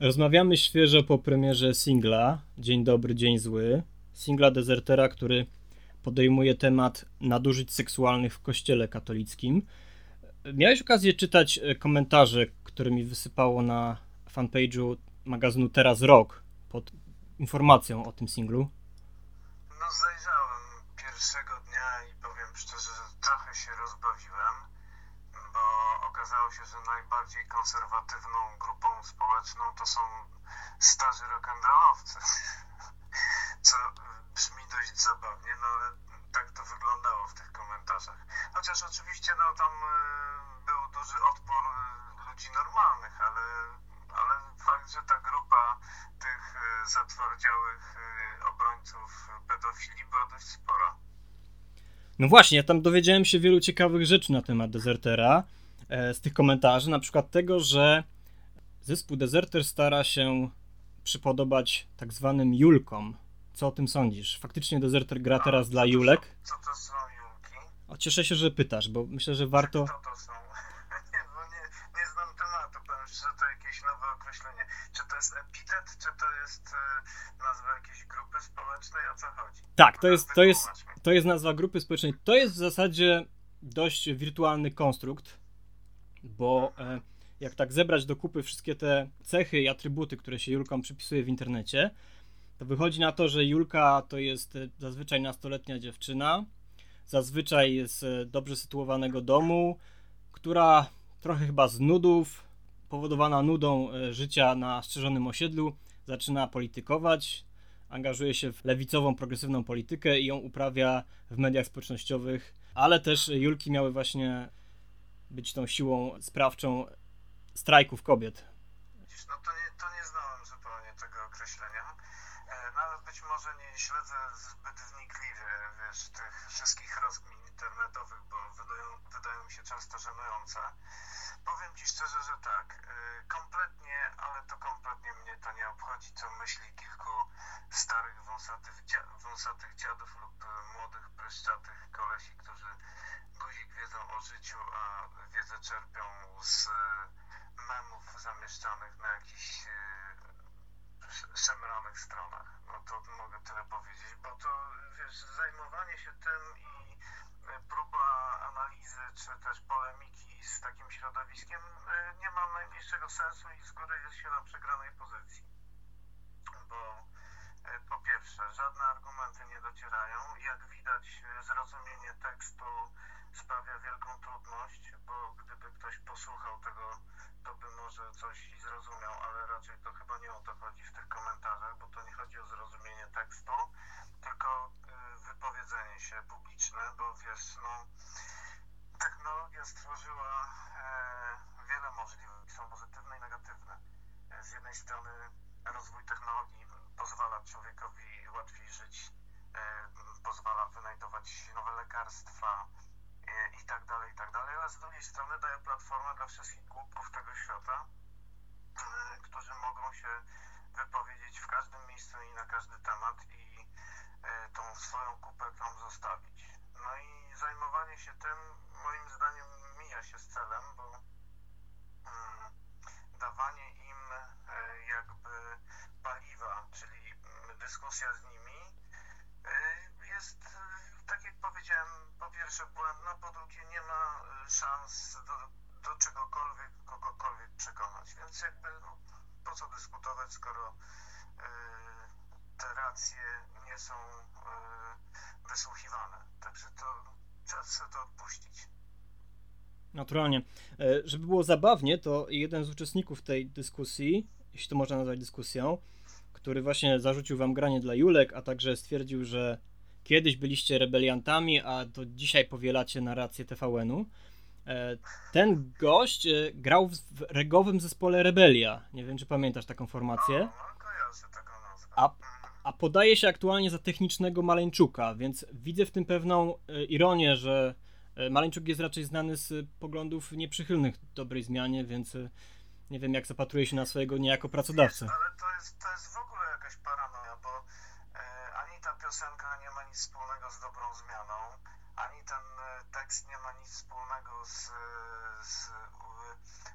Rozmawiamy świeżo po premierze singla Dzień Dobry, Dzień Zły, singla Dezertera, który podejmuje temat nadużyć seksualnych w kościele katolickim. Miałeś okazję czytać komentarze, które mi wysypało na fanpage'u magazynu Teraz Rok pod informacją o tym singlu? No zajrzałem pierwszego dnia i powiem szczerze, że trochę się rozbawiłem, bo okazało się, że najbardziej konserwatywną grupą społeczną to są starzy rock'n'rollowcy, co brzmi dość zabawnie, no ale tak to wyglądało w tych komentarzach. Chociaż oczywiście no tam był duży odpór ludzi normalnych, ale fakt, że ta grupa tych zatwardziałych obrońców pedofilii była dość spora. No właśnie, ja tam dowiedziałem się wielu ciekawych rzeczy na temat Dezertera z tych komentarzy, na przykład tego, że zespół Dezerter stara się przypodobać tak zwanym Julkom. Co o tym sądzisz? Faktycznie Dezerter gra teraz dla Julek? Co to są Julki? O, cieszę się, że pytasz, bo myślę, że warto... Co to są? Nie znam tematu, powiem, że to jakieś nowe określenie. Czy to jest epitet, czy to jest nazwa jakiejś grupy społecznej? O co chodzi? Tak, to jest nazwa grupy społecznej. To jest w zasadzie dość wirtualny konstrukt, bo jak tak zebrać do kupy wszystkie te cechy i atrybuty, które się Julkom przypisuje w internecie, to wychodzi na to, że Julka to jest zazwyczaj nastoletnia dziewczyna, zazwyczaj jest dobrze sytuowanego domu, która trochę chyba z nudów, powodowana nudą życia na strzeżonym osiedlu, zaczyna politykować, angażuje się w lewicową, progresywną politykę i ją uprawia w mediach społecznościowych, ale też Julki miały właśnie być tą siłą sprawczą strajków kobiet. No to nie znałem zupełnie tego określenia. Nawet być może nie śledzę zbyt wnikliwie, wiesz, tych wszystkich rozmin internetowych, bo wydają mi się często żenujące. Powiem ci szczerze, że tak, kompletnie, ale to kompletnie mnie to nie obchodzi, co myśli kilku starych, wąsatych dziadów lub młodych, pryszczatych kolesi, którzy guzik wiedzą o życiu, a wiedzę czerpią z memów zamieszczanych na jakichś szemranych stronach. No to mogę tyle powiedzieć, bo to, wiesz, zajmowanie się tym i próba analizy, czy też polemiki z takim środowiskiem nie ma najmniejszego sensu i z góry jest się na przegranej pozycji. Bo po pierwsze, żadne argumenty nie docierają. Jak widać, zrozumienie tekstu sprawia wielką trudność, bo gdyby ktoś posłuchał tego, to by może coś i zrozumiał, ale raczej to chyba nie o to chodzi w tych komentarzach, bo to nie chodzi o zrozumienie tekstu, tylko wypowiedzenie się publiczne, bo wiesz, no, technologia stworzyła wiele możliwości, są pozytywne i negatywne. Z jednej strony rozwój technologii pozwala człowiekowi łatwiej żyć, pozwala wynajdować nowe lekarstwa, i tak dalej, ale z drugiej strony daje platformę dla wszystkich głupków tego świata, którzy mogą się wypowiedzieć w każdym miejscu i na każdy temat i tą swoją kupę tam zostawić. No i zajmowanie się tym moim zdaniem mija się z celem, bo dawanie im jakby paliwa, czyli dyskusja z nimi jest, tak jak powiedziałem, po pierwsze błędna, po drugie nie ma szans do czegokolwiek, kogokolwiek przekonać, więc jakby no, po co dyskutować, skoro te racje nie są wysłuchiwane, także to trzeba sobie to odpuścić. Naturalnie. Żeby było zabawnie, to jeden z uczestników tej dyskusji, jeśli to można nazwać dyskusją, który właśnie zarzucił wam granie dla Julek, a także stwierdził, że kiedyś byliście rebeliantami, a to dzisiaj powielacie narrację TVN-u. Ten gość grał w regowym zespole Rebelia. Nie wiem, czy pamiętasz taką formację. No, kojarzę taką nazwę. A podaje się aktualnie za technicznego Maleńczuka, więc widzę w tym pewną ironię, że Maleńczuk jest raczej znany z poglądów nieprzychylnych dobrej zmianie, więc nie wiem, jak zapatruje się na swojego niejako pracodawcę. Ale to jest w ogóle jakaś paranoja, bo ani ta piosenka piosenka nie ma nic wspólnego z dobrą zmianą, ani ten tekst nie ma nic wspólnego z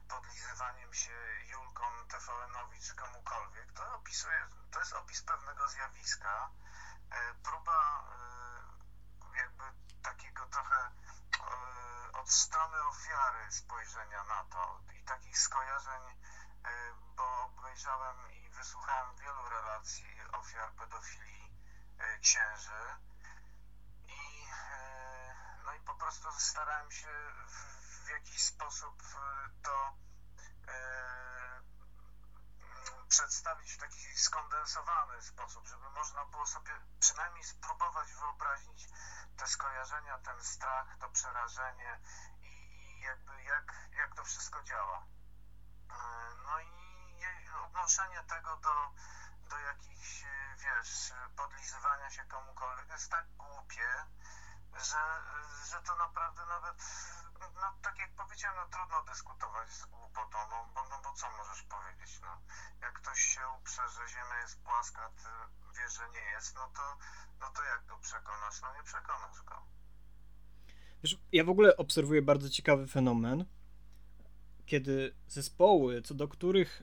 podlizywaniem się Julką, TVN-owi czy komukolwiek. To opisuje, to jest opis pewnego zjawiska, próba jakby takiego trochę od strony ofiary spojrzenia na to i takich skojarzeń, bo obejrzałem i wysłuchałem wielu relacji ofiar pedofilii księży i no i po prostu starałem się w jakiś sposób to przedstawić w taki skondensowany sposób, żeby można było sobie przynajmniej spróbować wyobrazić te skojarzenia, ten strach, to przerażenie i jakby jak to wszystko działa. No i odnoszenie tego do jakichś, wiesz, podlizywania się komukolwiek jest tak głupie, że to naprawdę nawet, no tak jak powiedziałem, no trudno dyskutować z głupotą, no bo co możesz powiedzieć, no. Jak ktoś się uprze, że Ziemia jest płaska, ty wiesz, że nie jest, no to jak go przekonasz? No nie przekonasz go. Wiesz, ja w ogóle obserwuję bardzo ciekawy fenomen, kiedy zespoły, co do których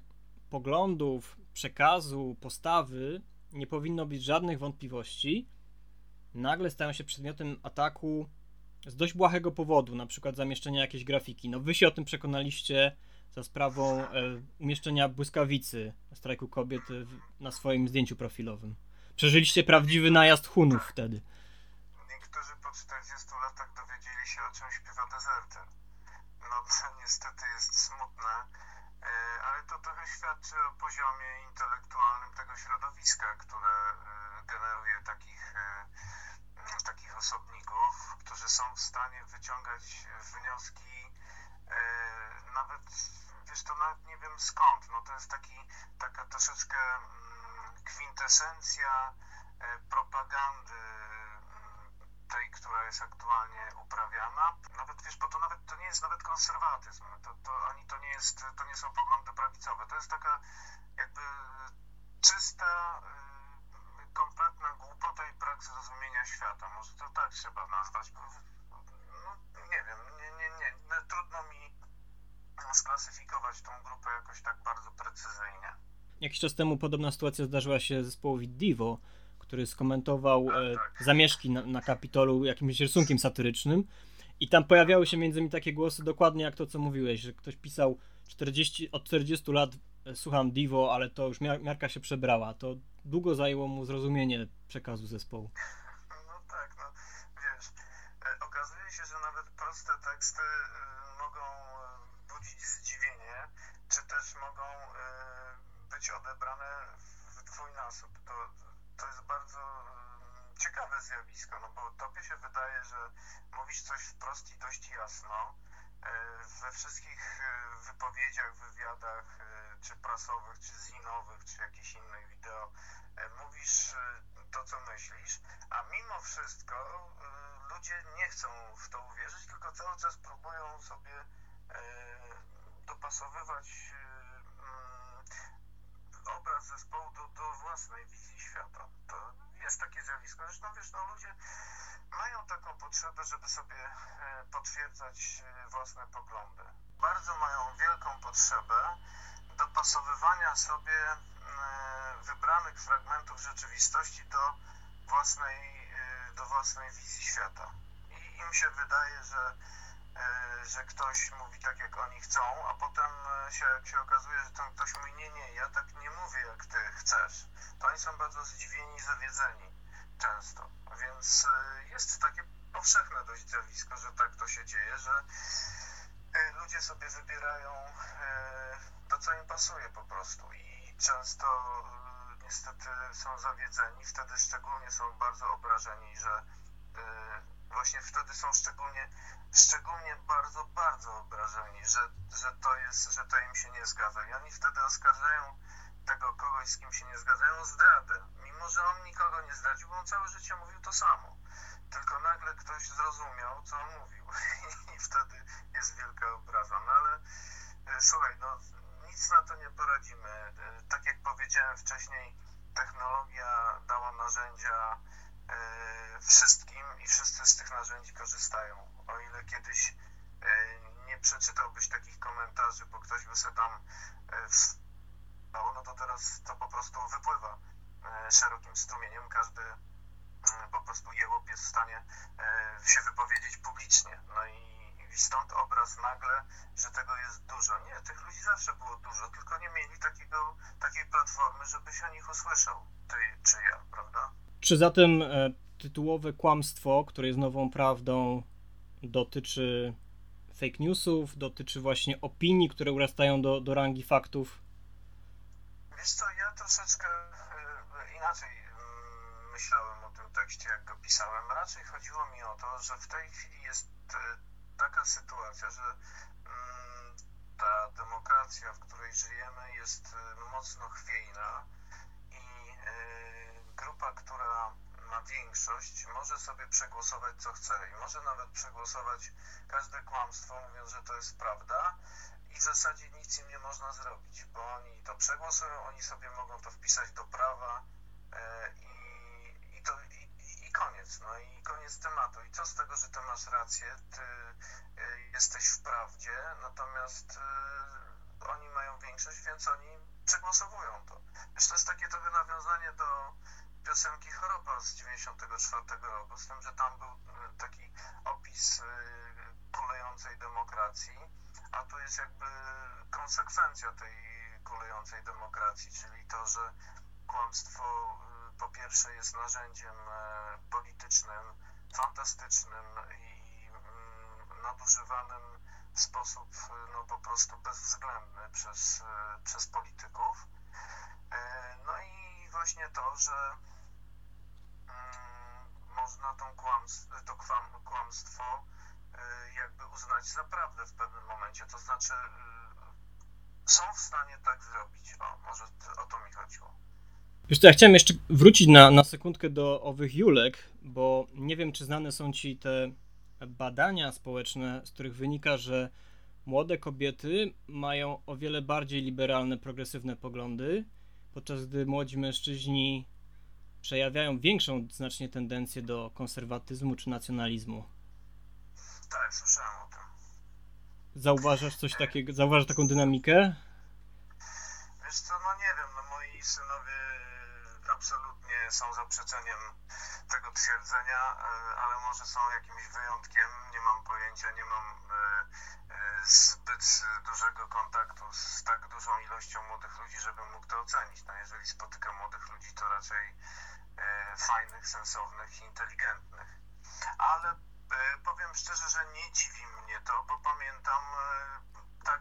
poglądów, przekazu, postawy nie powinno być żadnych wątpliwości, nagle stają się przedmiotem ataku z dość błahego powodu, na przykład zamieszczenia jakiejś grafiki. No wy się o tym przekonaliście za sprawą umieszczenia błyskawicy strajku kobiet na swoim zdjęciu profilowym. Przeżyliście prawdziwy najazd Hunów wtedy. Niektórzy po 40 latach dowiedzieli się, o czym śpiewa Dezerter. No to niestety jest smutne, ale to trochę świadczy o poziomie intelektualnym tego środowiska, które generuje takich osobników, którzy są w stanie wyciągać wnioski nawet, wiesz, to nawet nie wiem skąd, no to jest taka troszeczkę kwintesencja propagandy tej, która jest aktualnie uprawiana. Nawet, wiesz, bo to nie jest nawet konserwatyzm, to nie są poglądy prawicowe, to jest taka jakby czysta kompletna głupota i brak zrozumienia świata. Może to tak trzeba nazwać, bo no, nie wiem, nie, trudno mi sklasyfikować tą grupę jakoś tak bardzo precyzyjnie. Jakiś czas temu podobna sytuacja zdarzyła się zespołowi DIVO, który skomentował zamieszki na Kapitolu jakimś rysunkiem satyrycznym i tam pojawiały się między innymi takie głosy dokładnie jak to, co mówiłeś, że ktoś pisał od 40 lat słucham DIVO, ale to już miarka się przebrała. To długo zajęło mu zrozumienie przekazu zespołu. No tak, no wiesz, okazuje się, że nawet proste teksty mogą budzić zdziwienie, czy też mogą być odebrane w dwójnasób. To jest bardzo ciekawe zjawisko, no bo tobie się wydaje, że mówisz coś wprost i dość jasno. We wszystkich wypowiedziach, wywiadach, czy prasowych, czy zinowych, czy jakichś innych wideo mówisz to, co myślisz, a mimo wszystko ludzie nie chcą w to uwierzyć, tylko cały czas próbują sobie dopasowywać obraz zespołu do własnej wizji świata. To jest takie zjawisko. Zresztą wiesz, no ludzie mają taką potrzebę, żeby sobie potwierdzać własne poglądy. Bardzo mają wielką potrzebę dopasowywania sobie wybranych fragmentów rzeczywistości do własnej wizji świata. I im się wydaje, że ktoś mówi tak, jak oni chcą, a potem się okazuje, że ten ktoś mówi nie, ja tak nie mówię, jak ty chcesz. To oni są bardzo zdziwieni i zawiedzeni często, więc jest takie powszechne dość zjawisko, że tak to się dzieje, że ludzie sobie wybierają to, co im pasuje po prostu i często niestety są zawiedzeni, wtedy szczególnie są bardzo obrażeni, że właśnie wtedy są szczególnie bardzo obrażeni, że to im się nie zgadza i oni wtedy oskarżają tego kogoś, z kim się nie zgadzają, o zdradę, mimo że on nikogo nie zdradził, bo on całe życie mówił to samo, tylko nagle ktoś zrozumiał, co on mówił i wtedy jest wielka obraza, no ale słuchaj, no nic na to nie poradzimy, tak jak powiedziałem wcześniej, technologia dała narzędzia wszystkim i wszyscy z tych narzędzi korzystają. O ile kiedyś nie przeczytałbyś takich komentarzy, bo ktoś by sobie tam wstał, no to teraz to po prostu wypływa szerokim strumieniem. Każdy po prostu jełop jest w stanie się wypowiedzieć publicznie. No i stąd obraz nagle, że tego jest dużo. Nie, tych ludzi zawsze było dużo, tylko nie mieli takiej platformy, żebyś o nich usłyszał, ty czy ja, prawda? Czy zatem tytułowe kłamstwo, które jest nową prawdą, dotyczy fake newsów, dotyczy właśnie opinii, które urastają do rangi faktów? Wiesz co, ja troszeczkę inaczej myślałem o tym tekście, jak go pisałem. Raczej chodziło mi o to, że w tej chwili jest taka sytuacja, że ta demokracja, w której żyjemy, jest mocno chwiejna i grupa, która ma większość, może sobie przegłosować co chce i może nawet przegłosować każde kłamstwo, mówiąc, że to jest prawda i w zasadzie nic im nie można zrobić, bo oni to przegłosują, oni sobie mogą to wpisać do prawa i koniec, no i koniec tematu. I co z tego, że ty masz rację, ty jesteś w prawdzie, natomiast oni mają większość, więc oni przegłosowują to. Wiesz, to jest takie trochę nawiązanie do piosenki Choroba z 1994 roku, z tym, że tam był taki opis kulejącej demokracji, a tu jest jakby konsekwencja tej kulejącej demokracji, czyli to, że kłamstwo po pierwsze jest narzędziem politycznym, fantastycznym i nadużywanym w sposób no po prostu bezwzględny przez polityków. No i właśnie to, że można to kłamstwo jakby uznać za prawdę w pewnym momencie, to znaczy są w stanie tak zrobić. O, może o to mi chodziło. Wiesz co, ja chciałem jeszcze wrócić na sekundkę do owych Julek, bo nie wiem, czy znane są ci te badania społeczne, z których wynika, że młode kobiety mają o wiele bardziej liberalne, progresywne poglądy, podczas gdy młodzi mężczyźni przejawiają większą znacznie tendencję do konserwatyzmu czy nacjonalizmu. Tak, słyszałem o tym. Zauważasz coś takiego, zauważasz taką dynamikę? Wiesz co, no nie wiem, no moi synowie absolutnie są zaprzeczeniem tego twierdzenia, ale może są jakimś wyjątkiem, nie mam pojęcia, nie mam zbyt dużego kontaktu z tak dużą ilością młodych ludzi, żebym mógł to ocenić. No jeżeli spotykam młodych ludzi, to raczej fajnych, sensownych i inteligentnych. Ale powiem szczerze, że nie dziwi mnie to, bo pamiętam, tak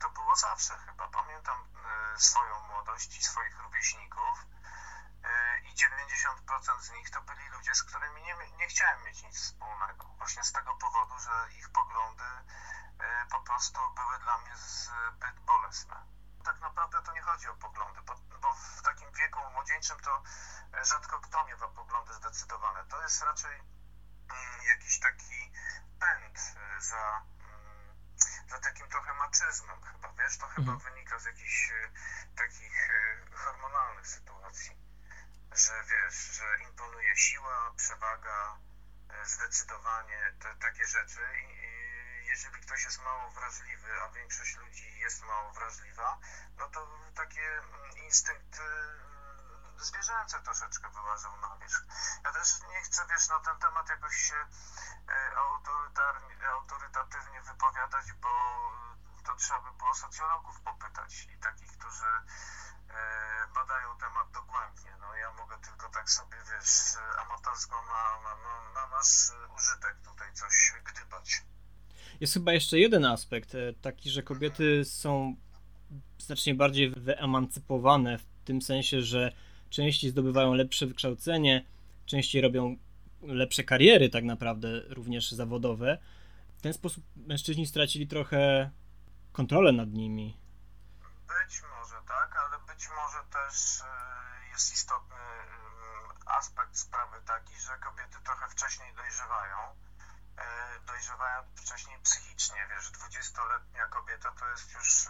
to było zawsze chyba, pamiętam swoją młodość i swoich rówieśników. I 90% z nich to byli ludzie, z którymi nie chciałem mieć nic wspólnego. Właśnie z tego powodu, że ich poglądy po prostu były dla mnie zbyt bolesne. Tak naprawdę to nie chodzi o poglądy, bo w takim wieku młodzieńczym to rzadko kto miewa poglądy zdecydowane. To jest raczej jakiś taki pęd za takim trochę maczyzmem chyba, wiesz? To chyba wynika z jakichś takich hormonalnych sytuacji. Że wiesz, że imponuje siła, przewaga, zdecydowanie, takie rzeczy. I jeżeli ktoś jest mało wrażliwy, a większość ludzi jest mało wrażliwa, no to takie instynkty zwierzęce troszeczkę wyłażą na wierzch. Ja też nie chcę, wiesz, na ten temat jakoś się autorytatywnie wypowiadać, bo to trzeba by było socjologów popytać i takich, którzy badają temat dogłębnie. No ja mogę tylko tak sobie, wiesz, amatorsko na nasz użytek tutaj coś gdybać. Jest chyba jeszcze jeden aspekt, taki, że kobiety są znacznie bardziej wyemancypowane w tym sensie, że częściej zdobywają lepsze wykształcenie, częściej robią lepsze kariery tak naprawdę, również zawodowe. W ten sposób mężczyźni stracili trochę kontrolę nad nimi. Być może tak, ale być może też jest istotny aspekt sprawy taki, że kobiety trochę wcześniej dojrzewają wcześniej psychicznie, wiesz, 20-letnia kobieta to jest już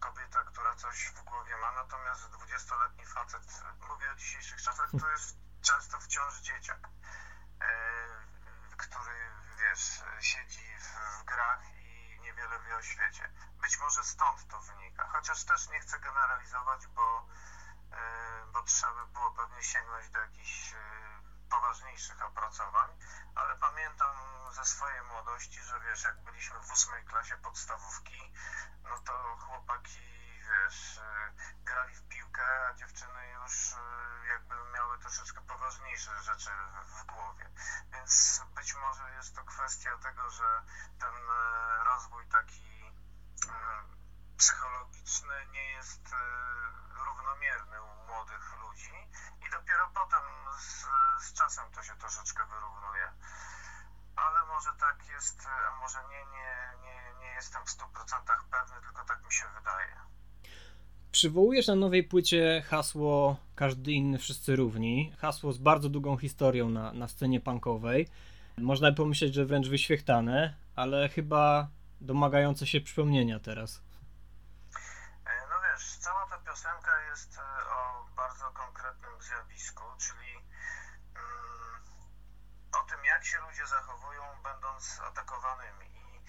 kobieta, która coś w głowie ma, natomiast 20-letni facet, mówię o dzisiejszych czasach, to jest często wciąż dzieciak, który, wiesz, siedzi w grach i niewiele wie o świecie. Być może stąd to wynika, chociaż też nie chcę generalizować, bo trzeba by było pewnie sięgnąć do jakichś poważniejszych opracowań, ale pamiętam ze swojej młodości, że wiesz, jak byliśmy w 8 klasie podstawówki, no to chłopaki, wiesz, grali w piłkę, a dziewczyny już jakby miały troszeczkę poważniejsze rzeczy w głowie. Więc być może jest to kwestia tego, że ten rozwój taki psychologiczny nie jest równomierny u młodych ludzi i dopiero potem z czasem to się troszeczkę wyrównuje. Ale może tak jest, a może nie jestem w 100% pewny, tylko tak mi się wydaje. Przywołujesz na nowej płycie hasło Każdy inny, wszyscy równi. Hasło z bardzo długą historią na scenie punkowej. Można by pomyśleć, że wręcz wyświechtane, ale chyba domagające się przypomnienia teraz. No wiesz, cała ta piosenka jest o bardzo konkretnym zjawisku, czyli o tym, jak się ludzie zachowują, będąc atakowanymi.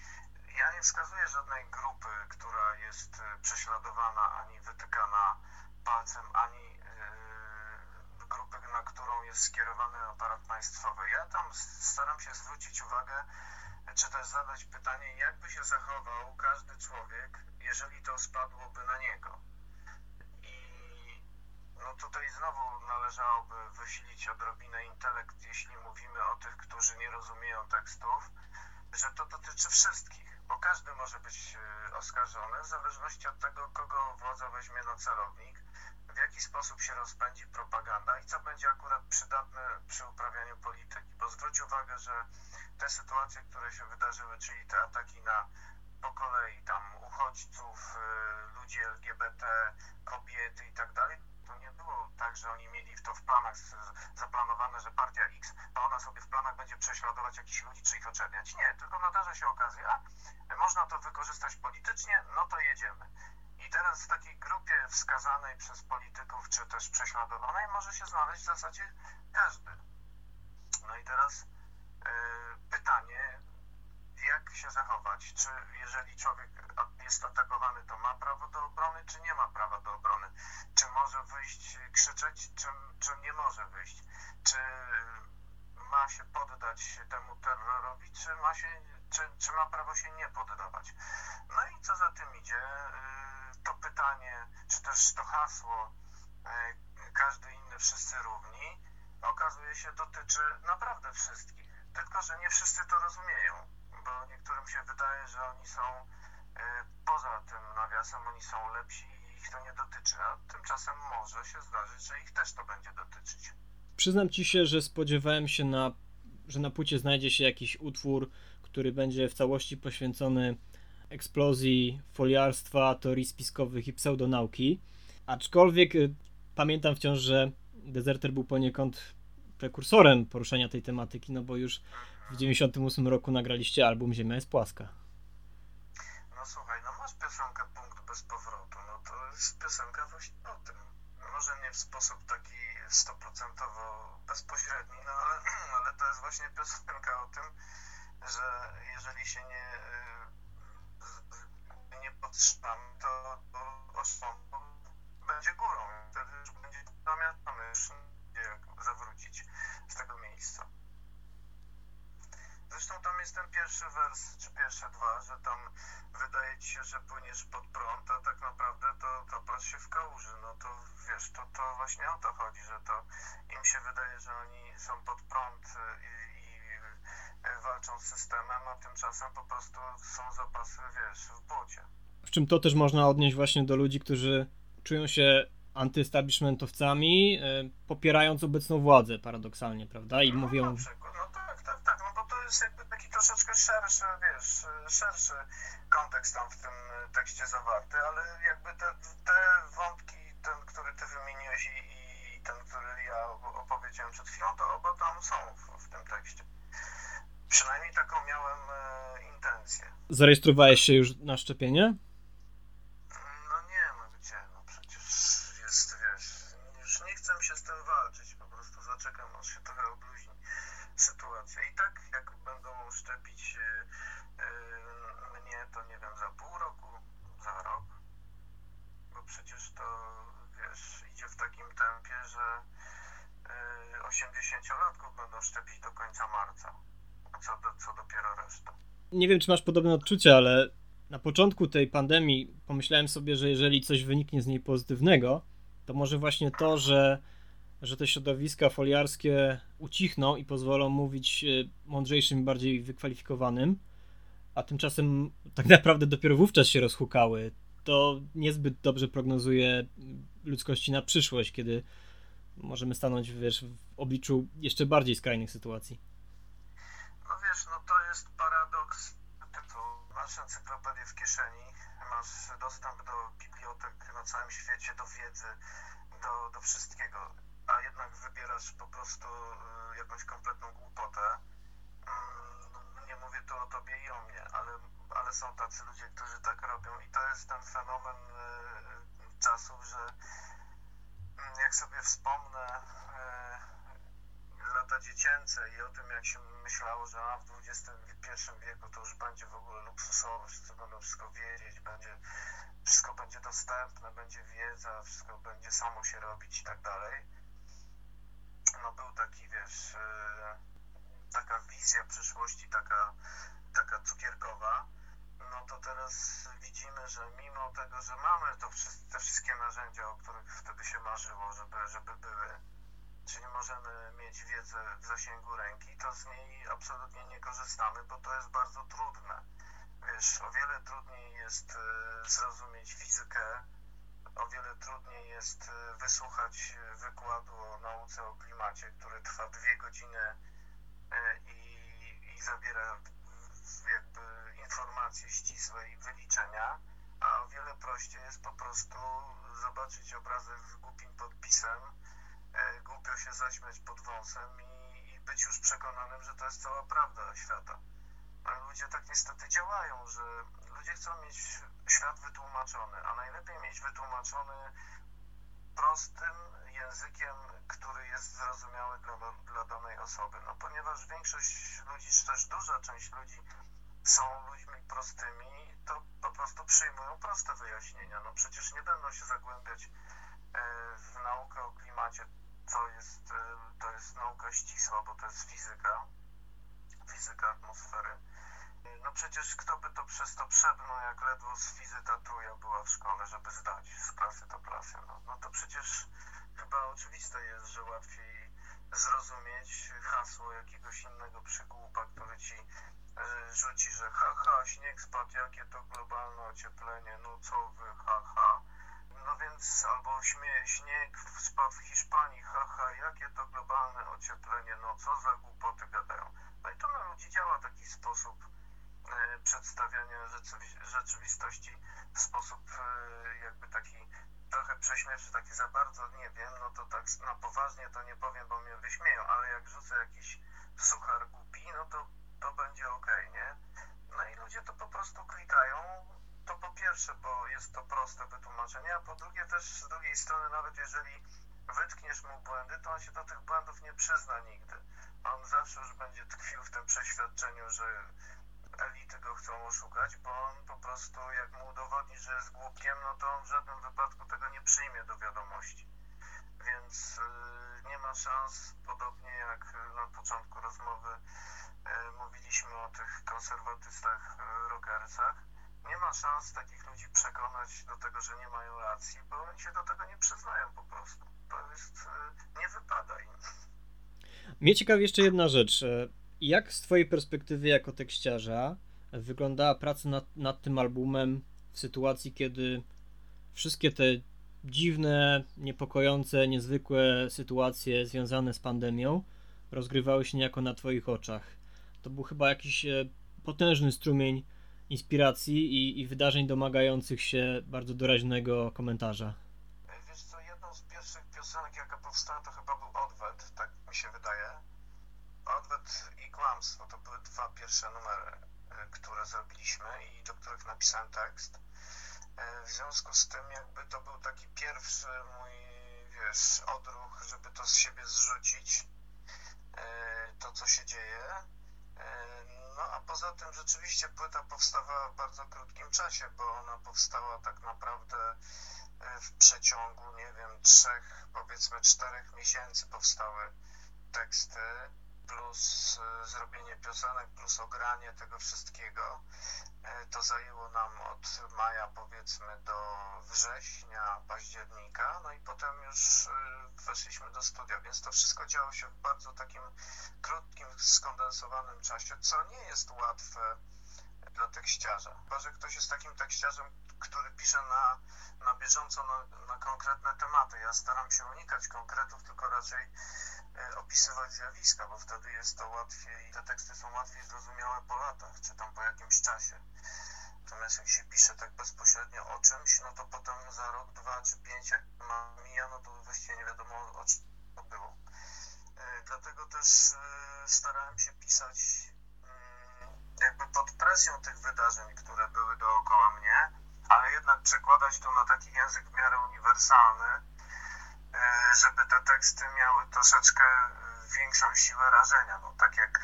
Ja nie wskazuję żadnej grupy, która jest prześladowana, ani wytykana palcem, ani grupy, na którą jest skierowany aparat państwowy. Ja tam staram się zwrócić uwagę, czy też zadać pytanie, jakby się zachował każdy człowiek, jeżeli to spadłoby na niego. I no tutaj znowu należałoby wysilić odrobinę intelekt, jeśli mówimy o tych, którzy nie rozumieją tekstów, że to dotyczy wszystkich, bo każdy może być oskarżony w zależności od tego, kogo władza weźmie na celownik, w jaki sposób się rozpędzi propaganda i co będzie akurat przydatne przy uprawianiu polityki. Bo zwróć uwagę, że te sytuacje, które się wydarzyły, czyli te ataki na po kolei tam uchodźców, ludzi LGBT, kobiety i tak dalej, to nie było tak, że oni mieli to w planach zaplanowane, że partia X, to ona sobie w planach będzie prześladować jakichś ludzi czy ich oczerniać. Nie, tylko nadarza się okazja, można to wykorzystać politycznie, no to jedziemy. I teraz w takiej grupie wskazanej przez polityków czy też prześladowanej może się znaleźć w zasadzie każdy. No i teraz pytanie, jak się zachować? Czy jeżeli człowiek jest atakowany, to ma prawo do obrony, czy nie ma prawa do obrony? Czy może wyjść, krzyczeć, czy nie może wyjść? Czy ma się poddać temu terrorowi, czy ma prawo się nie poddawać? No i co za tym idzie? To pytanie, czy też to hasło każdy inny, wszyscy równi, okazuje się dotyczy naprawdę wszystkich. Tylko że nie wszyscy to rozumieją, bo niektórym się wydaje, że oni są poza tym nawiasem, oni są lepsi i ich to nie dotyczy, a tymczasem może się zdarzyć, że ich też to będzie dotyczyć. Przyznam ci się, że spodziewałem się, że na płycie znajdzie się jakiś utwór, który będzie w całości poświęcony eksplozji foliarstwa, teorii spiskowych i pseudonauki. Aczkolwiek pamiętam wciąż, że Dezerter był poniekąd prekursorem poruszenia tej tematyki, no bo już w 98 roku nagraliście album Ziemia jest płaska. No słuchaj, no masz piosenkę Punkt bez powrotu, no to jest piosenka właśnie o tym. Może nie w sposób taki 100% bezpośredni, no ale to jest właśnie piosenka o tym, że jeżeli się nie podtrzymamy, to osąd będzie górą. Wtedy już będzie zamiatamy, już jak zawrócić z tego miejsca. Zresztą tam jest ten pierwszy wers, czy pierwsze dwa, że tam wydaje ci się, że płyniesz pod prąd, a tak naprawdę to patrz się w kałuży. No to wiesz, to właśnie o to chodzi, że to im się wydaje, że oni są pod prąd i walczą z systemem, a tymczasem po prostu są zapasy, wiesz, w błocie. W czym to też można odnieść właśnie do ludzi, którzy czują się antyestablishmentowcami, popierając obecną władzę paradoksalnie, prawda? I mówią... Na przykład, no tak, no bo to jest jakby taki troszeczkę szerszy, wiesz, szerszy kontekst tam w tym tekście zawarty, ale jakby te wątki, ten, który ty wymieniłeś i ten, który ja opowiedziałem przed chwilą, to oba tam są w tym tekście. Przynajmniej taką miałem intencję. Zarejestrowałeś się już na szczepienie? Już nie chcę się z tym walczyć, po prostu zaczekam, aż się trochę obluźni sytuacja. I tak jak będą szczepić mnie, to nie wiem, za pół roku, za rok, bo przecież to, wiesz, idzie w takim tempie, że 80-latków będą szczepić do końca marca, co dopiero reszta. Nie wiem, czy masz podobne odczucia, ale na początku tej pandemii pomyślałem sobie, że jeżeli coś wyniknie z niej pozytywnego, to może właśnie to, że te środowiska foliarskie ucichną i pozwolą mówić mądrzejszym, bardziej wykwalifikowanym, a tymczasem tak naprawdę dopiero wówczas się rozhukały. To niezbyt dobrze prognozuje ludzkości na przyszłość, kiedy możemy stanąć, wiesz, w obliczu jeszcze bardziej skrajnych sytuacji. No wiesz, no to jest paradoks typu masz encyklopedię w kieszeni, masz dostęp do bibliotek na całym świecie, do wiedzy, do wszystkiego, a jednak wybierasz po prostu jakąś kompletną głupotę. Nie mówię tu o tobie i o mnie, ale są tacy ludzie, którzy tak robią i to jest ten fenomen czasów, że jak sobie wspomnę lata dziecięce i o tym, jak się myślało, że w XXI wieku to już będzie w ogóle luksusowość, co będą wszystko wiedzieć, wszystko będzie dostępne, będzie wiedza, wszystko będzie samo się robić i tak dalej. No był taki, wiesz, taka wizja przyszłości, taka cukierkowa. No to teraz widzimy, że mimo tego, że mamy te wszystkie narzędzia, o których wtedy się marzyło, żeby były, czyli możemy mieć wiedzę w zasięgu ręki, to z niej absolutnie nie korzystamy, bo to jest bardzo trudne. Wiesz, o wiele trudniej jest zrozumieć fizykę, o wiele trudniej jest wysłuchać wykładu o nauce o klimacie, który trwa 2 godziny i zabiera jakby informacje ścisłe i wyliczenia, a o wiele prościej jest po prostu zobaczyć obrazek z głupim podpisem, głupio się zaśmiać pod wąsem i być już przekonanym, że to jest cała prawda świata. Ale ludzie tak niestety działają, że ludzie chcą mieć świat wytłumaczony, a najlepiej mieć wytłumaczony prostym językiem, który jest zrozumiały dla danej osoby. No ponieważ większość ludzi, czy też duża część ludzi są ludźmi prostymi, to po prostu przyjmują proste wyjaśnienia. No przecież nie będą się zagłębiać w naukę o klimacie, to jest nauka ścisła, bo to jest fizyka atmosfery. No przecież kto by to przez to przebnął, jak ledwo z fizy ta trójka była w szkole, żeby zdać z klasy do klasy. No to przecież chyba oczywiste jest, że łatwiej zrozumieć hasło jakiegoś innego przygłupa, który ci rzuci, że haha, śnieg spadł, jakie to globalne ocieplenie, no co wy, haha. No więc albo śnieg spadł w Hiszpanii, haha, jakie to globalne ocieplenie, no co za głupoty gadają. No i to na ludzi działa taki sposób przedstawiania rzeczywistości, w sposób jakby taki trochę prześmiewczy, taki za bardzo nie wiem, no to tak na poważnie to nie powiem, bo mnie wyśmieją, ale jak rzucę jakiś suchar głupi, no to będzie okej, nie? No i ludzie to po prostu klikają. To po pierwsze, bo jest to proste wytłumaczenie, a po drugie też z drugiej strony, nawet jeżeli wytkniesz mu błędy, to on się do tych błędów nie przyzna nigdy. On zawsze już będzie tkwił w tym przeświadczeniu, że elity go chcą oszukać, bo on po prostu, jak mu udowodni, że jest głupkiem, no to on w żadnym wypadku tego nie przyjmie do wiadomości. Więc nie ma szans, podobnie jak na początku rozmowy mówiliśmy o tych konserwatystach, rockersach, nie ma szans takich ludzi przekonać do tego, że nie mają racji, bo oni się do tego nie przyznają po prostu. To jest, nie wypada im. Mnie ciekawi jeszcze jedna rzecz. Jak z twojej perspektywy jako tekściarza wyglądała praca nad tym albumem w sytuacji, kiedy wszystkie te dziwne, niepokojące, niezwykłe sytuacje związane z pandemią rozgrywały się niejako na twoich oczach? To był chyba jakiś potężny strumień inspiracji i wydarzeń domagających się bardzo doraźnego komentarza. Wiesz co, jedną z pierwszych piosenek, jaka powstała, to chyba był Odwet, tak mi się wydaje. Odwet i Kłamstwo to były 2 pierwsze numery, które zrobiliśmy i do których napisałem tekst. W związku z tym jakby to był taki pierwszy mój wiesz, odruch, żeby to z siebie zrzucić, to co się dzieje. No a poza tym rzeczywiście płyta powstawała w bardzo krótkim czasie, bo ona powstała tak naprawdę w przeciągu, nie wiem, 3, powiedzmy 4 miesięcy powstały teksty, plus zrobienie piosenek, plus ogranie tego wszystkiego. To zajęło nam od maja, powiedzmy, do września, października, no i potem już weszliśmy do studia, więc to wszystko działo się w bardzo takim krótkim, skondensowanym czasie, co nie jest łatwe dla tekściarza. Chyba że ktoś jest takim tekściarzem, który pisze na bieżąco na konkretne tematy. Ja staram się unikać konkretów, tylko raczej opisywać zjawiska, bo wtedy jest to łatwiej, te teksty są łatwiej zrozumiałe po latach, czy tam po jakimś czasie. Natomiast jak się pisze tak bezpośrednio o czymś, no to potem za rok, 2 czy 5, jak mija, no to właściwie nie wiadomo o czym to było. Dlatego też starałem się pisać jakby pod presją tych wydarzeń, które były dookoła mnie, ale jednak przekładać to na taki język w miarę uniwersalny, żeby te teksty miały troszeczkę większą siłę rażenia. No, tak jak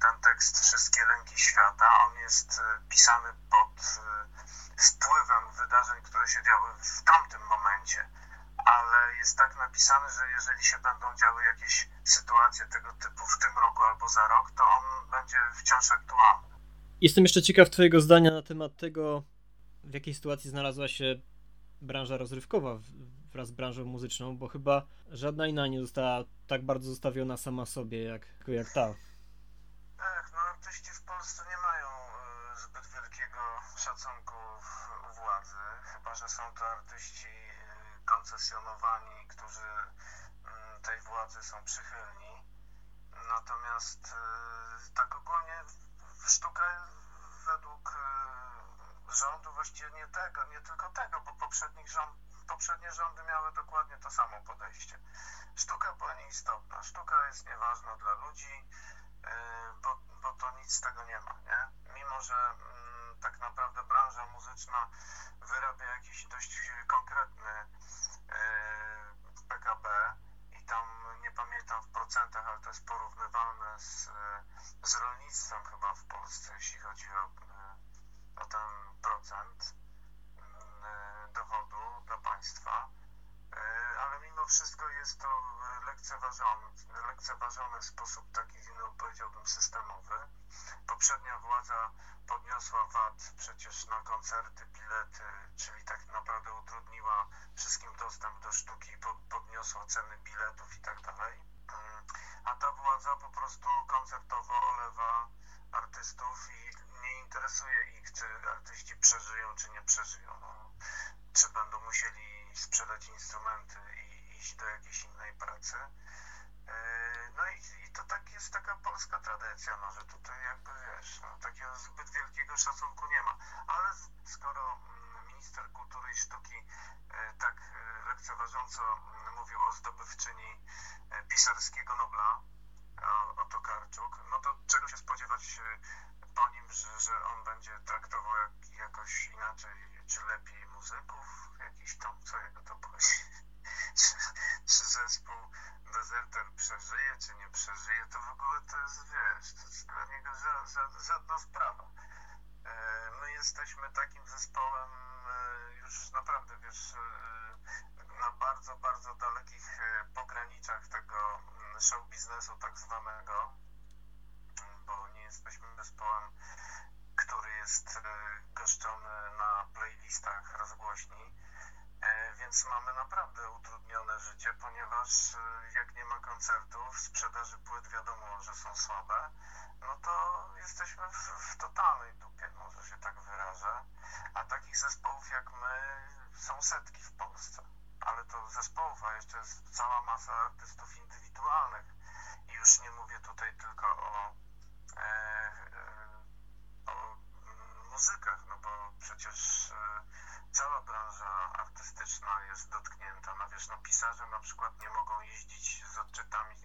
ten tekst Wszystkie Lęki Świata, on jest pisany pod wpływem wydarzeń, które się działy w tamtym momencie, ale jest tak napisany, że jeżeli się będą działy jakieś sytuacje tego typu w tym roku albo za rok, to on będzie wciąż aktualny. Jestem jeszcze ciekaw twojego zdania na temat tego, w jakiej sytuacji znalazła się branża rozrywkowa wraz z branżą muzyczną, bo chyba żadna inna nie została tak bardzo zostawiona sama sobie jak ta. Tak, no artyści w Polsce nie mają zbyt wielkiego szacunku u władzy, chyba że są to artyści koncesjonowani, którzy tej władzy są przychylni. Natomiast tak ogólnie sztuka według rządu właściwie nie tylko tego, bo poprzednie rządy miały dokładnie to samo podejście. Sztuka była nieistotna, sztuka jest nieważna dla ludzi, bo to nic z tego nie ma, nie? Mimo że tak naprawdę branża muzyczna wyrabia jakiś dość konkretny PKB i tam nie pamiętam w procentach, ale to jest porównywalne z rolnictwem chyba w Polsce, jeśli chodzi o ten procent dochodu dla państwa, ale mimo wszystko jest to lekceważony w sposób taki, no powiedziałbym, systemowy. Poprzednia władza podniosła VAT przecież na koncerty, bilety, czyli tak naprawdę utrudniła wszystkim dostęp do sztuki, podniosła ceny biletów i tak dalej. A ta władza po prostu koncertowo olewa artystów i nie interesuje ich, czy artyści przeżyją, czy nie przeżyją. No, czy będą musieli sprzedać instrumenty i iść do jakiejś innej pracy. No i to tak jest taka polska tradycja, no, że tutaj jakby wiesz, no, takiego zbyt wielkiego szacunku nie ma. Ale skoro minister kultury i sztuki tak lekceważąco mówił o zdobywczyni pisarskiego Nobla, o Tokarczuk, no to czego się spodziewać po nim, że on będzie traktował jakoś inaczej, czy lepiej muzyków, jakiś tam, co jego to powiesz, czy zespół Dezerter przeżyje, czy nie przeżyje, to w ogóle to jest, wiesz, to jest dla niego żadna sprawa. My jesteśmy takim zespołem już naprawdę, wiesz, na bardzo, bardzo dalekich pograniczach tego show biznesu tak zwanego, bo nie jesteśmy zespołem, który jest goszczony na playlistach rozgłośni, więc mamy naprawdę utrudnione życie, ponieważ jak nie ma koncertów, sprzedaży płyt wiadomo, że są słabe, no to jesteśmy w totalnej dupie, może się tak wyrażę, a takich zespołów jak my są setki w Polsce. Ale to zespołów, a jeszcze jest cała masa artystów indywidualnych i już nie mówię tutaj tylko o muzykach, no bo przecież cała branża artystyczna jest dotknięta. No wiesz, no pisarze na przykład nie mogą jeździć z odczytami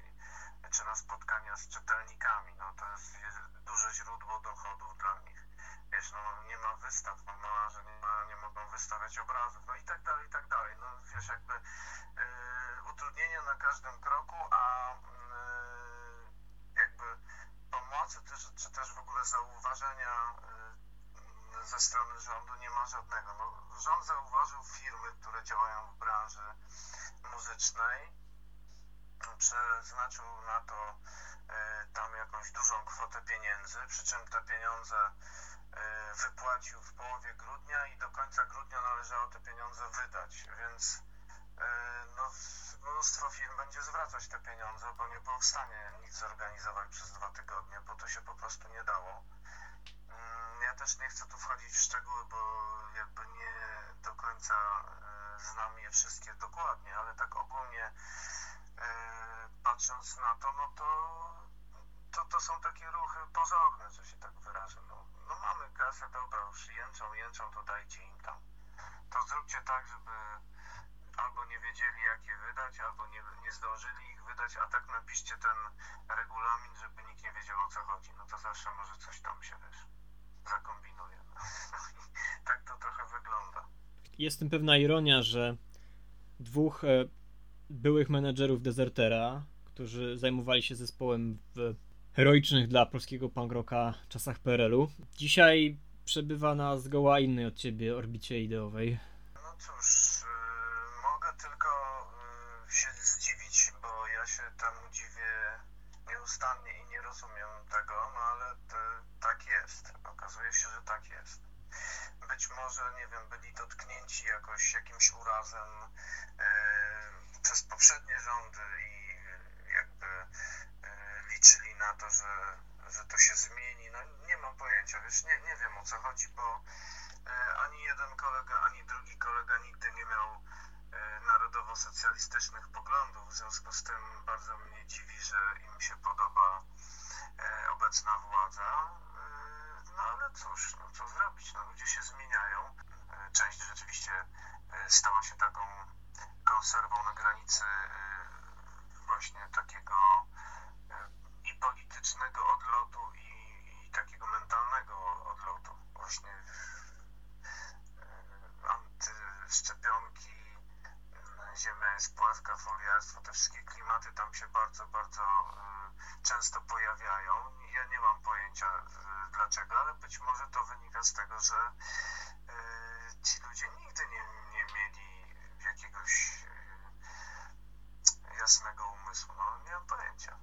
czy na spotkania z czytelnikami. No to jest duże źródło dochodów dla nich. Wiesz, no nie ma wystaw, no malarze nie mogą wystawiać obrazów, no i tak dalej, no wiesz, jakby utrudnienia na każdym kroku, a jakby pomocy czy też w ogóle zauważenia ze strony rządu nie ma żadnego. No, rząd zauważył firmy, które działają w branży muzycznej, przeznaczył na to tam jakąś dużą kwotę pieniędzy, przy czym te pieniądze wypłacił w połowie grudnia i do końca grudnia należało te pieniądze wydać, więc no, mnóstwo firm będzie zwracać te pieniądze, bo nie było w stanie nic zorganizować przez 2 tygodnie, bo to się po prostu nie dało. Ja też nie chcę tu wchodzić w szczegóły, bo jakby nie do końca znam je wszystkie dokładnie, ale tak ogólnie patrząc na to, no to są takie ruchy pozorne, że się tak wyrażę. No mamy kasę, dobra, już jęczą, to dajcie im tam. To zróbcie tak, żeby albo nie wiedzieli, jak je wydać, albo nie zdążyli ich wydać, a tak napiszcie ten regulamin, żeby nikt nie wiedział, o co chodzi. No to zawsze może coś tam się, wiesz, zakombinuje. Tak to trochę wygląda. Jest w tym pewna ironia, że dwóch byłych menedżerów Dezertera, którzy zajmowali się zespołem w heroicznych dla polskiego punk rocka czasach PRL-u, dzisiaj przebywa na zgoła innej od ciebie orbicie ideowej. No cóż, mogę tylko się zdziwić, bo ja się temu dziwię nieustannie i nie rozumiem tego, no ale tak jest. Okazuje się, że tak jest. Być może, nie wiem, byli dotknięci jakoś jakimś urazem przez poprzednie rządy i jakby liczyli na to, że to się zmieni. No nie mam pojęcia, wiesz, nie wiem, o co chodzi, bo ani jeden kolega, ani drugi kolega nigdy nie miał narodowo-socjalistycznych poglądów, w związku z tym bardzo mnie dziwi, że im się podoba obecna władza. No ale cóż, no co zrobić, no ludzie się zmieniają. Część rzeczywiście stała się taką konserwą na granicy właśnie takiego i politycznego odlotu i takiego mentalnego odlotu. Właśnie antyszczepionki, Ziemia jest płaska, foliarstwo, te wszystkie klimaty tam się bardzo, bardzo często pojawiają. Ja nie mam pojęcia dlaczego, ale być może to wynika z tego, że ci ludzie nigdy nie mieli jakiegoś jasnego umysłu. No, nie mam pojęcia.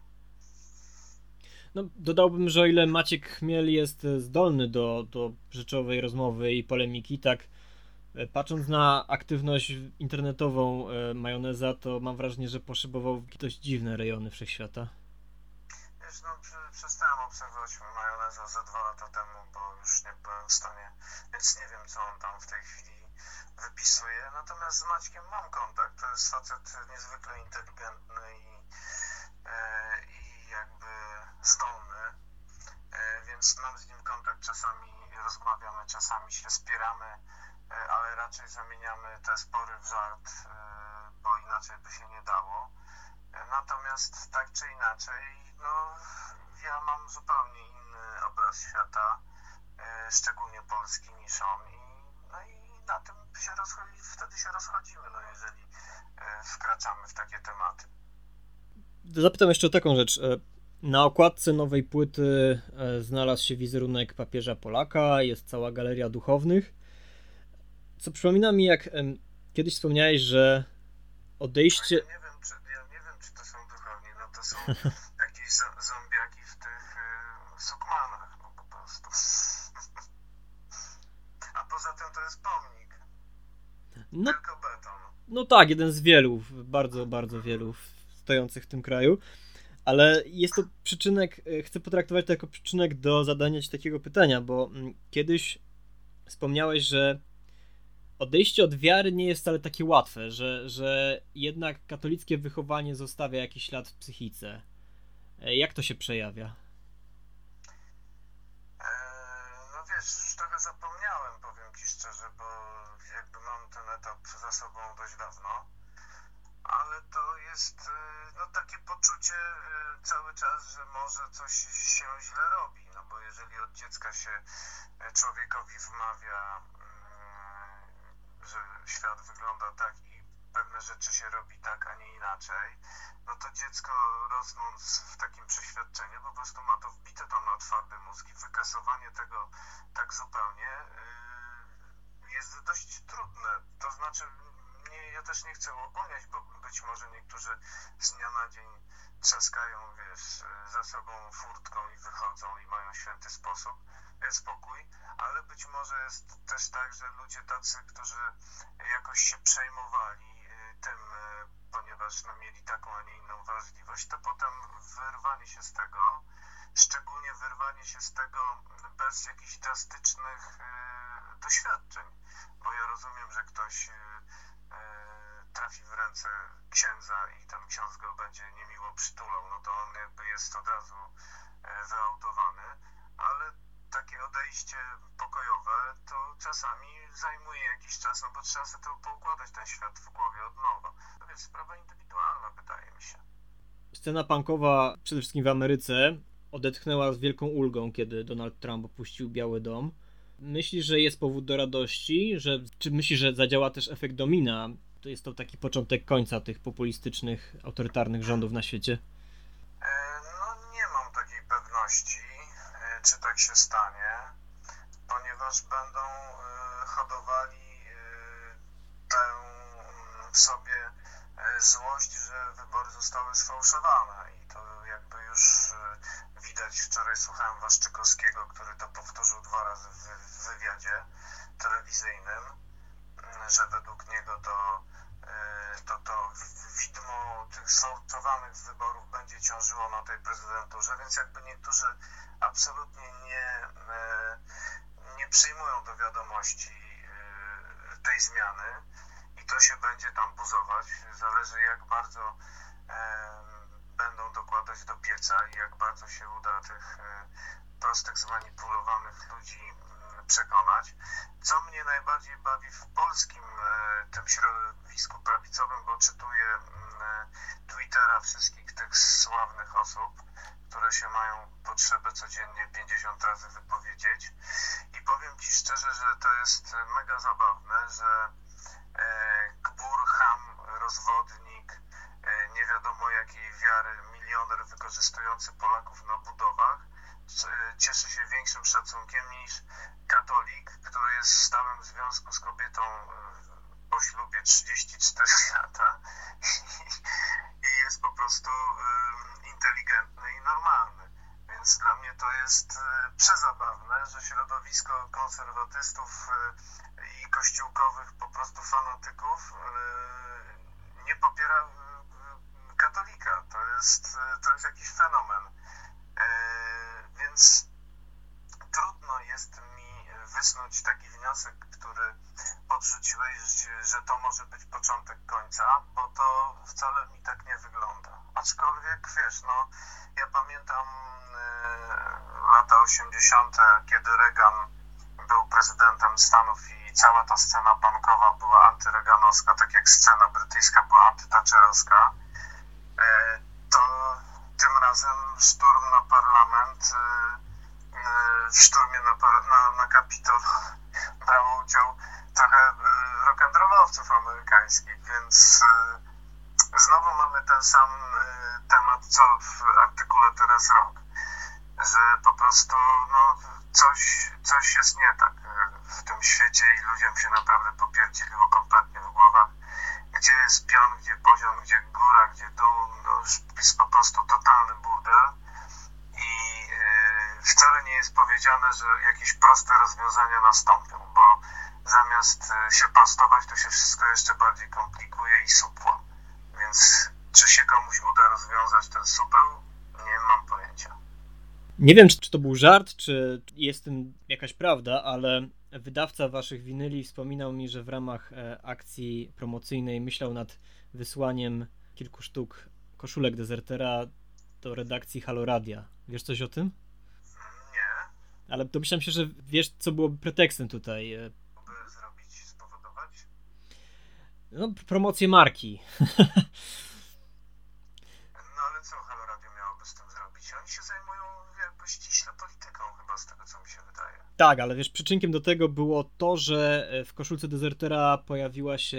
No, dodałbym, że o ile Maciek Chmiel jest zdolny do rzeczowej rozmowy i polemiki, tak patrząc na aktywność internetową Majoneza, to mam wrażenie, że poszybował w dość dziwne rejony wszechświata. Wiesz, no przestałem obserwować Majoneza ze 2 lata temu, bo już nie byłem w stanie, więc nie wiem, co on tam w tej chwili wypisuje. Natomiast z Maćkiem mam kontakt, to jest facet niezwykle inteligentny i jakby zdolny, więc mam z nim kontakt, czasami rozmawiamy, czasami się spieramy, ale raczej zamieniamy te spory w żart, bo inaczej by się nie dało. Natomiast tak czy inaczej, no ja mam zupełnie inny obraz świata, szczególnie Polski, niż on i na tym się wtedy się rozchodzimy, no jeżeli wkraczamy w takie tematy. Zapytam jeszcze o taką rzecz. Na okładce nowej płyty znalazł się wizerunek papieża Polaka, jest cała galeria duchownych. Co przypomina mi, jak kiedyś wspomniałeś, że odejście... Ja nie wiem, czy to są duchowni, no to są jakieś zombiaki w tych sukmanach, no po prostu. A poza tym to jest pomnik. No, tylko beton. No tak, jeden z wielu, bardzo, bardzo wielu stojących w tym kraju. Ale jest to przyczynek, chcę potraktować to jako przyczynek do zadania ci takiego pytania, bo kiedyś wspomniałeś, że odejście od wiary nie jest wcale takie łatwe, że jednak katolickie wychowanie zostawia jakiś ślad w psychice. Jak to się przejawia? No wiesz, wiesz, trochę zapomniałem, powiem Ci szczerze, bo jakby mam ten etap za sobą dość dawno, ale to jest no takie poczucie cały czas, że może coś się źle robi, no bo jeżeli od dziecka się człowiekowi wmawia, że świat wygląda tak i pewne rzeczy się robi tak, a nie inaczej, no to dziecko rosnąc w takim przeświadczeniu po prostu ma to wbite tam na twardy mózg i wykasowanie tego tak zupełnie jest dość trudne. To znaczy, ja też nie chcę ogólniać, bo być może niektórzy z dnia na dzień trzaskają, wiesz, za sobą furtką i wychodzą i mają święty sposób, spokój, ale być może jest też tak, że ludzie tacy, którzy jakoś się przejmowali tym, ponieważ no, mieli taką, a nie inną wrażliwość, to potem wyrwanie się z tego, szczególnie wyrwanie się z tego bez jakichś drastycznych doświadczeń, bo ja rozumiem, że ktoś trafi w ręce księdza i ten ksiądz go będzie niemiło przytulał, no to on jakby jest od razu wyautowany, ale takie odejście pokojowe to czasami zajmuje jakiś czas, no bo trzeba sobie to poukładać ten świat w głowie od nowa. To jest sprawa indywidualna, wydaje mi się. Scena punkowa, przede wszystkim w Ameryce, odetchnęła z wielką ulgą, kiedy Donald Trump opuścił Biały Dom. Myślisz, że jest powód do radości? Czy myślisz, że zadziała też efekt domina? To jest to taki początek końca tych populistycznych, autorytarnych rządów na świecie? No nie mam takiej pewności, czy tak się stanie, ponieważ będą hodowali tę w sobie złość, że wybory zostały sfałszowane i to jakby już widać. Wczoraj słuchałem Waszczykowskiego, który to powtórzył 2 razy w wywiadzie telewizyjnym, że według niego to widmo tych sfałszowanych wyborów będzie ciążyło na tej prezydenturze, więc jakby niektórzy absolutnie nie przyjmują do wiadomości tej zmiany i to się będzie tam buzować. Zależy, jak bardzo będą dokładać do pieca i jak bardzo się uda tych prostych, zmanipulowanych ludzi przekonać. Co mnie najbardziej bawi w polskim tym środowisku prawicowym, bo czytuję Twittera wszystkich tych sławnych osób, które się mają potrzebę codziennie 50 razy wypowiedzieć. I powiem Ci szczerze, że to jest mega zabawne, że gbur, ham, rozwodnik, nie wiadomo jakiej wiary, milioner wykorzystujący Polaków na budowach cieszy się większym szacunkiem niż katolik, który jest w stałym związku z kobietą po ślubie 34 lata i jest po prostu inteligentny i normalny. Więc dla mnie to jest przezabawne, że środowisko konserwatystów i kościółkowych po prostu fanatyków nie popiera katolika. To jest jakiś fenomen. Więc trudno jest mi wysnuć taki wniosek, który podrzuciłeś, że to może być początek końca, bo to wcale mi tak nie wygląda. Aczkolwiek, wiesz, no, ja pamiętam lata 80., kiedy Reagan był prezydentem Stanów i cała ta scena punkowa była antyreganowska, tak jak scena brytyjska była antytaccherowska. Tym razem szturm na parlament, w szturmie na Kapitol brało udział trochę rock'n'rollowców amerykańskich, więc znowu mamy ten sam temat, co w artykule Teraz Rok, że po prostu no, coś jest nie tak w tym świecie i ludziom się naprawdę popierdzieliło kompletnie w głowach. Gdzie jest pion, gdzie poziom, gdzie góra, gdzie dół, no jest po prostu totalny burdel i wcale nie jest powiedziane, że jakieś proste rozwiązania nastąpią, bo zamiast się prostować, to się wszystko jeszcze bardziej komplikuje i supła. Więc czy się komuś uda rozwiązać ten supeł? Nie mam pojęcia. Nie wiem, czy to był żart, czy jest w tym jakaś prawda, ale wydawca waszych winyli wspominał mi, że w ramach akcji promocyjnej myślał nad wysłaniem kilku sztuk koszulek Dezertera do redakcji Haloradia. Wiesz coś o tym? Nie. Ale domyślam się, że wiesz, co byłoby pretekstem tutaj. Aby zrobić, spowodować? No, promocję marki. No, ale co Halo Radio miałoby z tym zrobić? Oni się zajmują jakoś ściśle polityką chyba, z tego, co mi się wydaje. Tak, ale wiesz, przyczynkiem do tego było to, że w koszulce Dezertera pojawiła się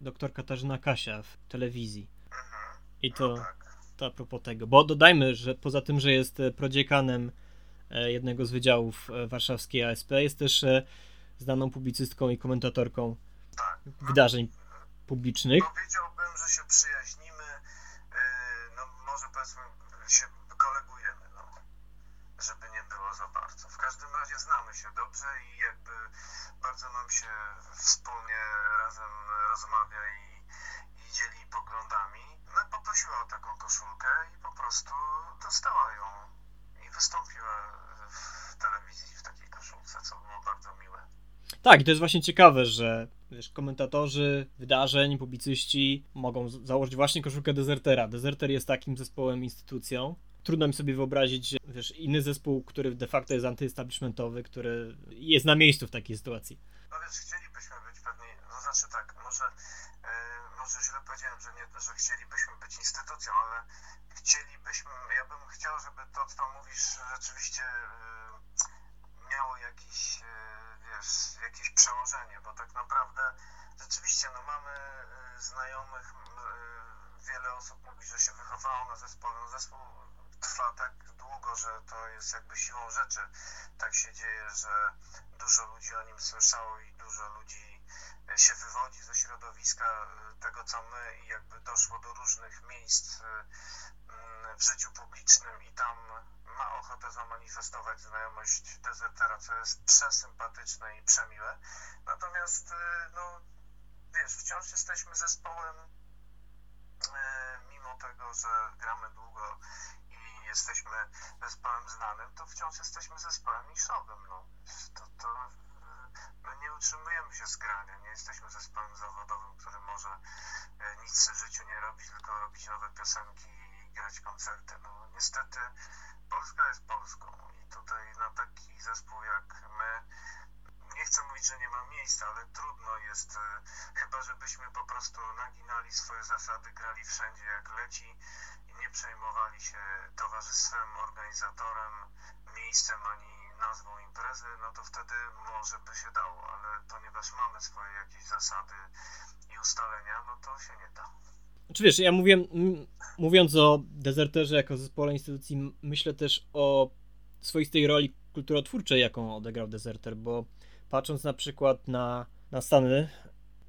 doktor Katarzyna Kasia w telewizji. Mhm. I to... No, tak. To a propos tego, bo dodajmy, że poza tym, że jest prodziekanem jednego z wydziałów warszawskiej ASP, jest też znaną publicystką i komentatorką wydarzeń publicznych. Powiedziałbym, że się przyjaźnimy, no może powiedzmy się kolegujemy, no, żeby nie było za bardzo. W każdym razie znamy się dobrze i jakby bardzo nam się wspólnie razem rozmawia i dzieli poglądami. No i poprosiła o taką koszulkę i po prostu dostała ją i wystąpiła w telewizji w takiej koszulce, co było bardzo miłe. Tak, i to jest właśnie ciekawe, że wiesz, komentatorzy wydarzeń, publicyści mogą założyć właśnie koszulkę Dezertera. Dezerter jest takim zespołem, instytucją. Trudno mi sobie wyobrazić, wiesz, inny zespół, który de facto jest antyestablishmentowy, który jest na miejscu w takiej sytuacji. No wiesz, chcielibyśmy być pewni, no znaczy tak, może źle powiedziałem, że nie, że chcielibyśmy być instytucją, ale chcielibyśmy, ja bym chciał, żeby to, co mówisz, rzeczywiście miało jakieś, wiesz, jakieś przełożenie, bo tak naprawdę rzeczywiście, no mamy znajomych, wiele osób mówi, że się wychowało na zespole, no zespół trwa tak długo, że to jest jakby siłą rzeczy, tak się dzieje, że dużo ludzi o nim słyszało i dużo ludzi się wywodzi ze środowiska tego, co my, i jakby doszło do różnych miejsc w życiu publicznym i tam ma ochotę zamanifestować znajomość Dezertera, co jest przesympatyczne i przemiłe. Natomiast, no, wiesz, wciąż jesteśmy zespołem, mimo tego, że gramy długo i jesteśmy zespołem znanym, to wciąż jesteśmy zespołem niszowym, no. To my nie utrzymujemy się z grania, nie jesteśmy zespołem zawodowym, który może nic w życiu nie robić, tylko robić nowe piosenki i grać koncerty. No niestety Polska jest Polską i tutaj na taki zespół jak my, nie chcę mówić, że nie ma miejsca, ale trudno jest, chyba żebyśmy po prostu naginali swoje zasady, grali wszędzie jak leci i nie przejmowali się towarzystwem, organizatorem, miejscem ani nazwą imprezy, no to wtedy może by się dało, ale ponieważ mamy swoje jakieś zasady i ustalenia, no to się nie da. Znaczy wiesz, ja mówiąc o Dezerterze jako zespole instytucji, myślę też o swoistej roli kulturotwórczej, jaką odegrał Dezerter, bo patrząc na przykład na Stany,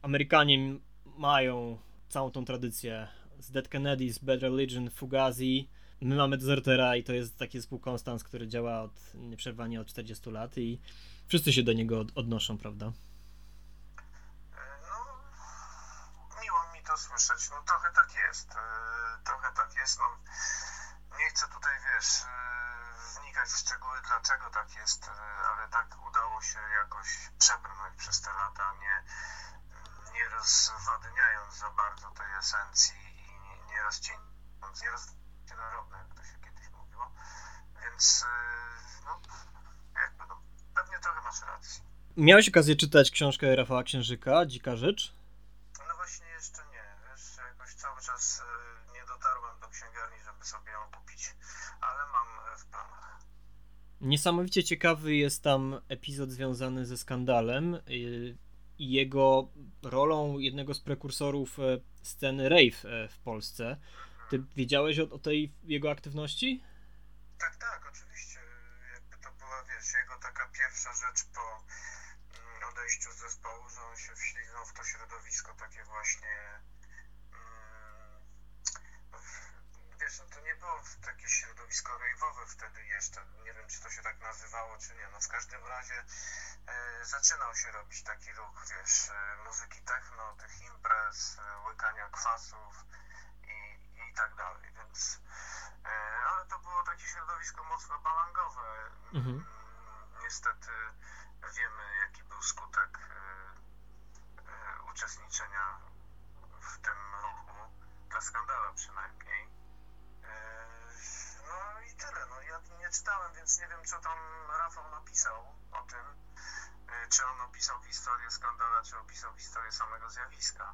Amerykanie mają całą tą tradycję z Dead Kennedys, Bad Religion, Fugazi. My mamy Dezertera i to jest taki zespół konstans, który działa nieprzerwanie od 40 lat i wszyscy się do niego odnoszą, prawda? No, miło mi to słyszeć. No trochę tak jest. No, nie chcę tutaj, wiesz, wnikać w szczegóły, dlaczego tak jest, ale tak udało się jakoś przebrnąć przez te lata, nie rozwadniając za bardzo tej esencji i nie rozcieniając, narodne, jak to się kiedyś mówiło, więc no, jakby no, pewnie trochę masz rację. Miałeś okazję czytać książkę Rafała Księżyka, Dzika Rzecz? No właśnie jeszcze nie, wiesz, jakoś cały czas nie dotarłem do księgarni, żeby sobie ją kupić, ale mam w planach. Niesamowicie ciekawy jest tam epizod związany ze skandalem i jego rolą jednego z prekursorów sceny rave w Polsce. Ty wiedziałeś o tej jego aktywności? Tak, oczywiście. Jakby to była, wiesz, jego taka pierwsza rzecz po odejściu z zespołu, że on się wślizgnął w to środowisko takie właśnie, wiesz, no to nie było takie środowisko rave'owe wtedy jeszcze, nie wiem, czy to się tak nazywało, czy nie, no w każdym razie zaczynał się robić taki ruch, wiesz, muzyki techno, tych imprez, łykania kwasów, i tak dalej, więc ale to było takie środowisko mocno balangowe. Mhm. Niestety wiemy, jaki był skutek uczestniczenia w tym ruchu, dla skandala przynajmniej. No i tyle, no ja nie czytałem, więc nie wiem, co tam Rafał napisał o tym. Czy on opisał historię skandala, czy opisał historię samego zjawiska.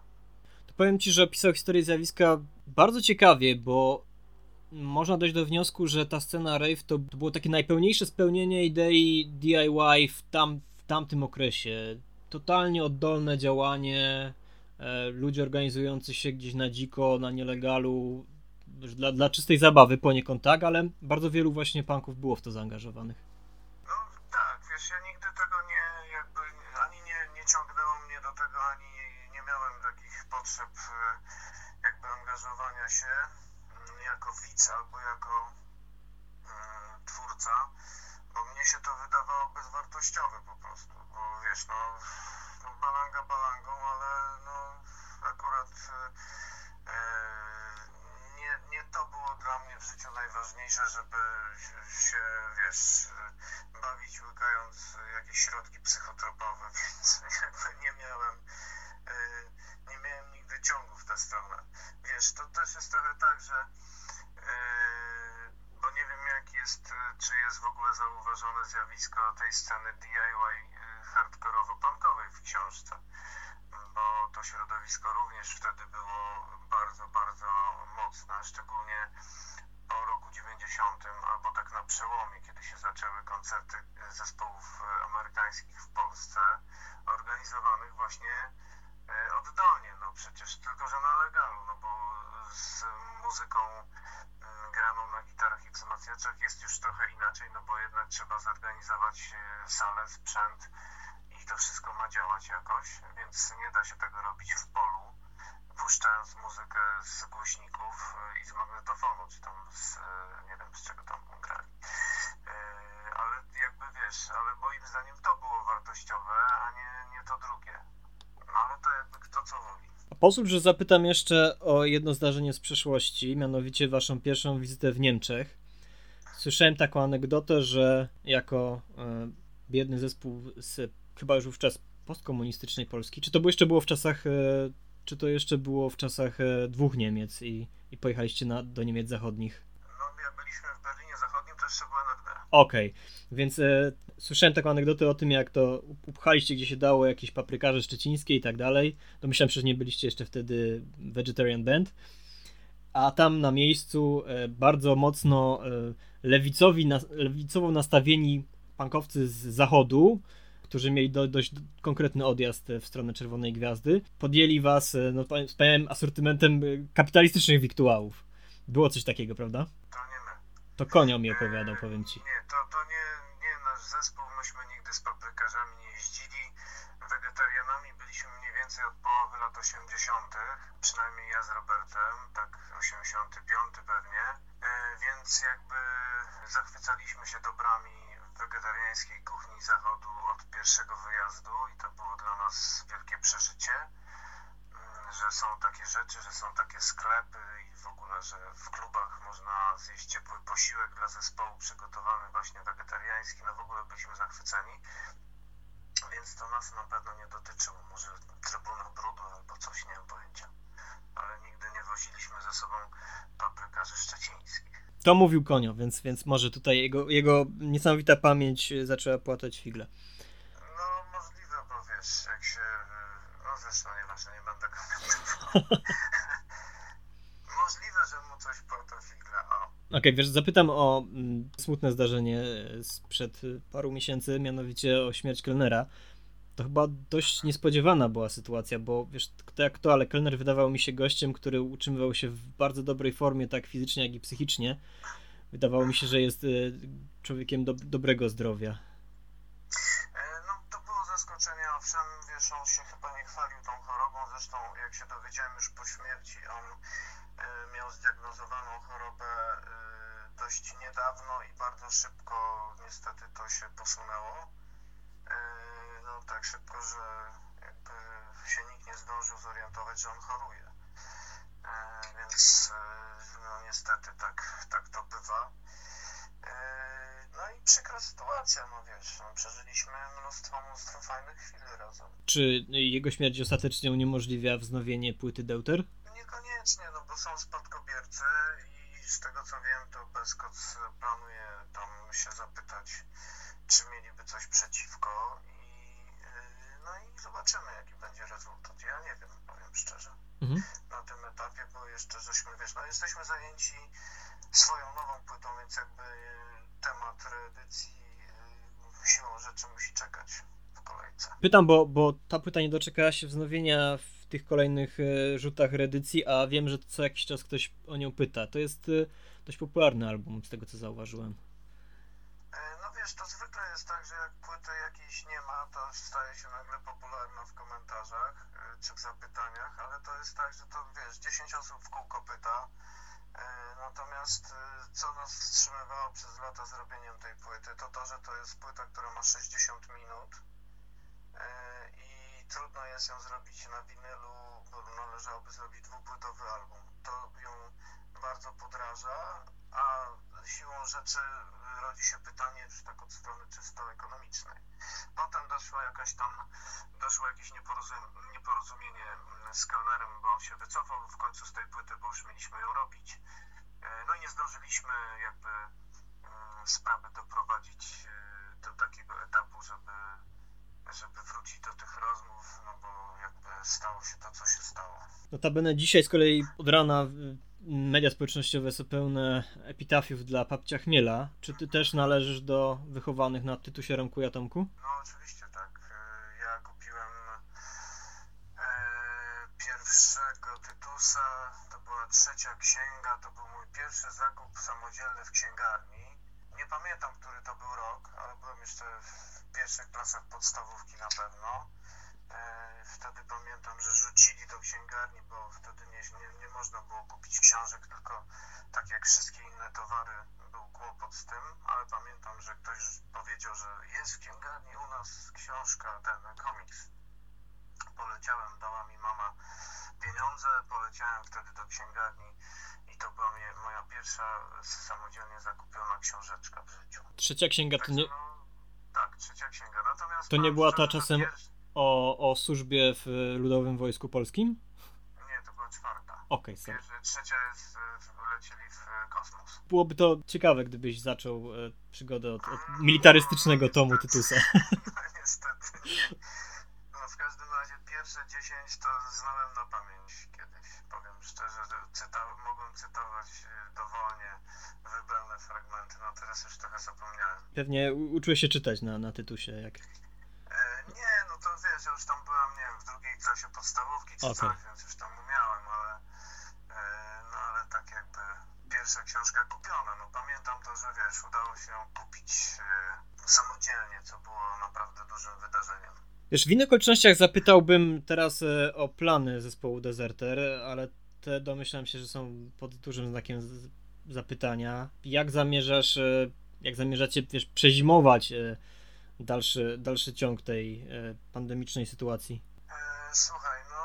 To powiem Ci, że opisał historię zjawiska bardzo ciekawie, bo można dojść do wniosku, że ta scena rave to było takie najpełniejsze spełnienie idei DIY w tamtym okresie. Totalnie oddolne działanie, ludzie organizujący się gdzieś na dziko, na nielegalu, dla czystej zabawy poniekąd, tak, ale bardzo wielu właśnie punków było w to zaangażowanych. No tak, wiesz, ja nigdy tego nie, jakby, ani nie ciągnęło mnie do tego, ani nie miałem takich potrzeb jakby angażowania się jako widz albo jako twórca, bo mnie się to wydawało bezwartościowe po prostu, bo wiesz, no balanga balangą, ale no akurat nie to było dla mnie w życiu najważniejsze, żeby się, wiesz, bawić łykając jakieś środki psychotropowe, więc jakby nie miałem nigdy ciągu w tę stronę. Wiesz, to też jest trochę tak, że bo nie wiem jak jest, czy jest w ogóle zauważone zjawisko tej sceny DIY hardkorowo-punkowej w książce, bo to środowisko również wtedy było bardzo, bardzo mocne, szczególnie po roku 90, albo tak na przełomie, kiedy się zaczęły koncerty zespołów amerykańskich w Polsce, organizowanych właśnie oddolnie, no przecież tylko, że na legalu, no bo z muzyką graną na gitarach i wzmacniaczach jest już trochę inaczej, no bo jednak trzeba zorganizować salę, sprzęt i to wszystko ma działać jakoś, więc nie da się tego robić w polu, puszczając muzykę z głośników i z magnetofonu, czy tam z, nie wiem z czego tam grali. Ale jakby wiesz, ale moim zdaniem to było wartościowe, a nie to drugie. No ale to jakby kto co mówi. Pozwól, że zapytam jeszcze o jedno zdarzenie z przeszłości, mianowicie waszą pierwszą wizytę w Niemczech. Słyszałem taką anegdotę, że jako biedny zespół z chyba już wówczas postkomunistycznej Polski, czy to jeszcze było w czasach dwóch Niemiec i pojechaliście do Niemiec zachodnich? No my byliśmy w Berlinie Zachodnim, to jeszcze była NRD. Okej, więc słyszałem taką anegdotę o tym, jak to upchaliście gdzie się dało jakieś paprykarze szczecińskie i tak dalej. Domyślam się, że nie byliście jeszcze wtedy Vegetarian Band. A tam na miejscu bardzo mocno lewicowo nastawieni punkowcy z zachodu, którzy mieli dość konkretny odjazd w stronę Czerwonej Gwiazdy, podjęli was wspaniałym asortymentem kapitalistycznych wiktuałów. Było coś takiego, prawda? To nie my. To Konio mi opowiadał, powiem ci. Nie, to nie nasz zespół, myśmy nigdy z paprykarzami nie jeździli. Wegetarianami byliśmy mniej więcej od połowy lat 80., przynajmniej ja z Robertem, tak 85 pewnie, więc jakby zachwycaliśmy się dobrami wegetariańskiej kuchni zachodu od pierwszego wyjazdu i to było dla nas wielkie przeżycie, że są takie rzeczy, że są takie sklepy i w ogóle, że w klubach można zjeść ciepły posiłek dla zespołu przygotowany właśnie wegetariański, no w ogóle byliśmy zachwyceni, więc to nas na pewno nie dotyczyło, może Trybuna Brudu albo coś, nie mam pojęcia, ale nigdy nie woziliśmy ze sobą paprykarzy szczecińskich. To mówił Konio, więc może tutaj jego niesamowita pamięć zaczęła płatać figle. No możliwe, bo wiesz, jak się... No zresztą nieważne, nie będę komentował. Możliwe, że mu coś płata figle, a... Okej, wiesz, zapytam o smutne zdarzenie sprzed paru miesięcy, mianowicie o śmierć kelnera. To chyba dość niespodziewana była sytuacja, bo wiesz, kto jak to, ale kelner wydawał mi się gościem, który utrzymywał się w bardzo dobrej formie, tak fizycznie, jak i psychicznie. Wydawało mi się, że jest człowiekiem dobrego zdrowia. No to było zaskoczenie, owszem, wiesz, on się chyba nie chwalił tą chorobą, zresztą jak się dowiedziałem już po śmierci, on miał zdiagnozowaną chorobę dość niedawno i bardzo szybko niestety to się posunęło. No tak szybko, że jakby się nikt nie zdążył zorientować, że on choruje, więc no niestety tak to bywa. No i przykra sytuacja, no wiesz, no, przeżyliśmy mnóstwo fajnych chwil razem. Czy jego śmierć ostatecznie uniemożliwia wznowienie płyty Deuter? Niekoniecznie, no bo są spadkobiercy i I z tego co wiem, to Beskoc planuje tam się zapytać, czy mieliby coś przeciwko i zobaczymy, jaki będzie rezultat. Ja nie wiem, powiem szczerze. Mhm. Na tym etapie, bo jeszcze jesteśmy zajęci swoją nową płytą, więc jakby temat reedycji siłą rzeczy musi czekać w kolejce. Pytam, bo ta płyta nie doczekała się wznowienia w tych kolejnych rzutach reedycji, a wiem, że co jakiś czas ktoś o nią pyta. To jest dość popularny album, z tego co zauważyłem. No wiesz, to zwykle jest tak, że jak płyty jakiejś nie ma, to staje się nagle popularna w komentarzach czy w zapytaniach, ale to jest tak, że to wiesz, 10 osób w kółko pyta. Natomiast co nas wstrzymywało przez lata z robieniem tej płyty, to to, że to jest płyta, która ma 60 minut i trudno jest ją zrobić na winylu, bo należałoby zrobić dwupłytowy album. To ją bardzo podraża, a siłą rzeczy rodzi się pytanie już tak od strony czysto ekonomicznej. Potem doszło jakieś nieporozumienie z kelnerem, bo on się wycofał w końcu z tej płyty, bo już mieliśmy ją robić. No i nie zdążyliśmy jakby sprawy doprowadzić do takiego etapu, żeby wrócić do tych rozmów, no bo jakby stało się to, co się stało. Notabene dzisiaj z kolei od rana media społecznościowe są pełne epitafiów dla Papcia Chmiela. Czy ty też należysz do wychowanych na Tytusie, Romku i Atomku? No oczywiście tak. Ja kupiłem pierwszego Tytusa, to była trzecia księga, to był mój pierwszy zakup samodzielny w księgarni. Nie pamiętam, który to był rok, ale byłem jeszcze w pierwszych klasach podstawówki na pewno. Wtedy pamiętam, że rzucili do księgarni, bo wtedy nie można było kupić książek, tylko tak jak wszystkie inne towary był kłopot z tym, ale pamiętam, że ktoś powiedział, że jest w księgarni u nas książka, ten komiks. Poleciałem, dała mi mama pieniądze, poleciałem wtedy do księgarni i to była moja pierwsza samodzielnie zakupiona książeczka w życiu. Trzecia księga to nie... Tak, trzecia księga, natomiast... To nie była ta czasem... O służbie w Ludowym Wojsku Polskim? Nie, to była czwarta. Okej, sorry. Trzecia jest, lecieli w kosmos. Byłoby to ciekawe, gdybyś zaczął przygodę od militarystycznego tomu Tytusa. No niestety nie. No w każdym razie pierwsze 10 to znałem na pamięć kiedyś. Powiem szczerze, że mogłem cytować dowolnie wybrane fragmenty, no teraz już trochę zapomniałem. Pewnie uczyłeś się czytać na Tytusie, jak... Nie, no to wiesz, ja już tam byłem, nie wiem, w drugiej klasie podstawówki czy coś, więc już tam umiałem, ale tak jakby pierwsza książka kupiona, no pamiętam to, że wiesz, udało się ją kupić samodzielnie, co było naprawdę dużym wydarzeniem. Wiesz, w innych okolicznościach zapytałbym teraz o plany zespołu Dezerter, ale te domyślam się, że są pod dużym znakiem zapytania. Jak zamierzacie, wiesz, przezimować dalszy ciąg tej pandemicznej sytuacji? Słuchaj, no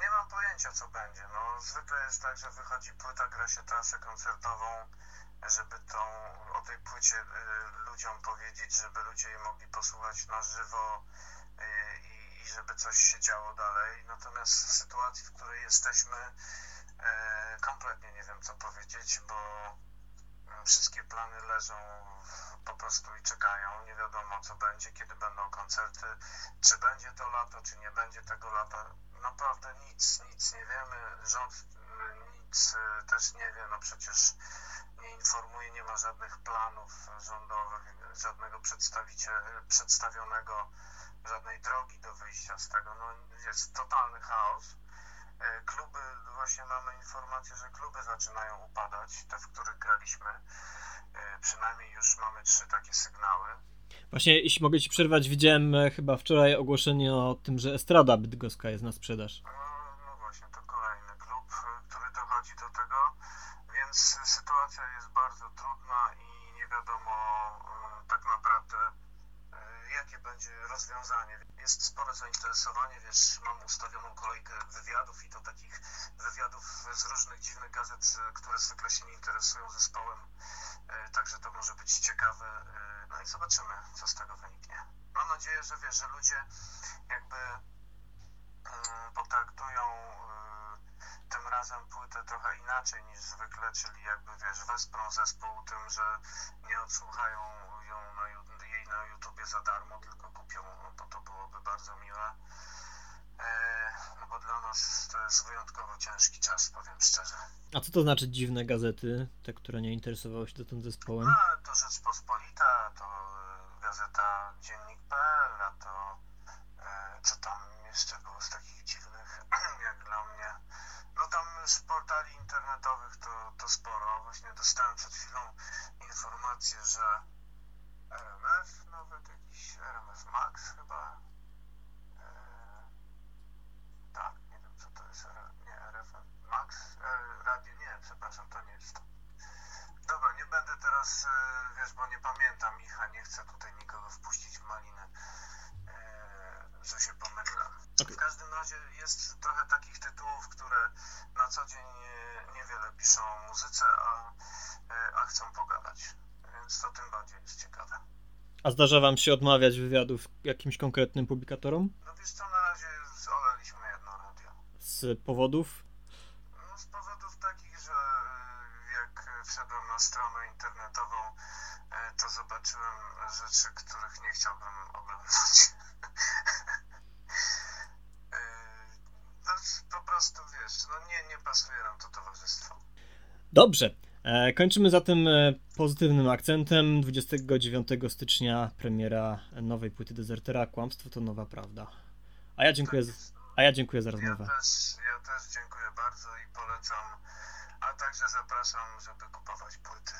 nie mam pojęcia co będzie. No zwykle jest tak, że wychodzi płyta, gra się trasę koncertową, żeby o tej płycie ludziom powiedzieć, żeby ludzie jej mogli posłuchać na żywo i żeby coś się działo dalej. Natomiast w sytuacji, w której jesteśmy, kompletnie nie wiem co powiedzieć, bo wszystkie plany leżą po prostu i czekają. Nie wiadomo co będzie, kiedy będą koncerty, czy będzie to lato, czy nie będzie tego lata. Naprawdę nic nie wiemy. Rząd nic też nie wie. No przecież nie informuje, nie ma żadnych planów rządowych, żadnego przedstawionego, żadnej drogi do wyjścia z tego. No jest totalny chaos. Kluby, właśnie mamy informację, że kluby zaczynają upadać, te, w których graliśmy. Przynajmniej już mamy 3 takie sygnały. Właśnie, jeśli mogę ci przerwać, widziałem chyba wczoraj ogłoszenie o tym, że Estrada Bydgoska jest na sprzedaż. No właśnie, to kolejny klub, który dochodzi do tego, więc sytuacja jest bardzo trudna i nie wiadomo tak naprawdę, jakie będzie rozwiązanie. Jest spore zainteresowanie, wiesz, mam ustawioną kolejkę wywiadów i to takich wywiadów z różnych dziwnych gazet, które zwykle się nie interesują zespołem, także to może być ciekawe, no i zobaczymy, co z tego wyniknie. Mam nadzieję, że wiesz, że ludzie jakby potraktują tym razem płytę trochę inaczej niż zwykle, czyli jakby wiesz, wesprą zespół tym, że nie odsłuchają ją jej na YouTubie za darmo, tylko kupią, no bo to byłoby bardzo miłe. No bo dla nas to jest wyjątkowo ciężki czas, powiem szczerze. A co to znaczy dziwne gazety, te, które nie interesowały się dotąd zespołem? A to Rzeczpospolita, to gazeta dziennik.pl, a to co tam jeszcze było z takich dziwnych, jak dla mnie. No tam z portali internetowych to sporo. Właśnie dostałem przed chwilą informację, że RMF, nawet jakiś RMF Max chyba. Tak, nie wiem co to jest, nie RFM Max, Radio, nie, przepraszam, to nie jest to. Dobra, nie będę teraz, wiesz, bo nie pamiętam ich, a nie chcę tutaj nikogo wpuścić w malinę, że się pomylę. Okay. W każdym razie jest trochę takich tytułów, które na co dzień niewiele piszą o muzyce, a chcą pogadać, więc to tym bardziej jest ciekawe. A zdarza wam się odmawiać wywiadów jakimś konkretnym publikatorom? No wiesz co, na razie zolaliśmy jedno radio. Z powodów? No z powodów takich, że jak wszedłem na stronę internetową, to zobaczyłem rzeczy, których nie chciałbym oglądać. No po prostu wiesz, no nie pasuje nam to towarzystwo. Dobrze. Kończymy zatem pozytywnym akcentem. 29 stycznia premiera nowej płyty Dezertera, Kłamstwo to nowa prawda. A ja dziękuję za rozmowę. Ja też dziękuję bardzo i polecam, a także zapraszam, żeby kupować płyty.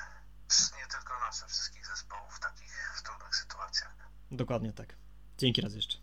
Nie tylko nasze, wszystkich zespołów w takich trudnych sytuacjach. Dokładnie tak. Dzięki raz jeszcze.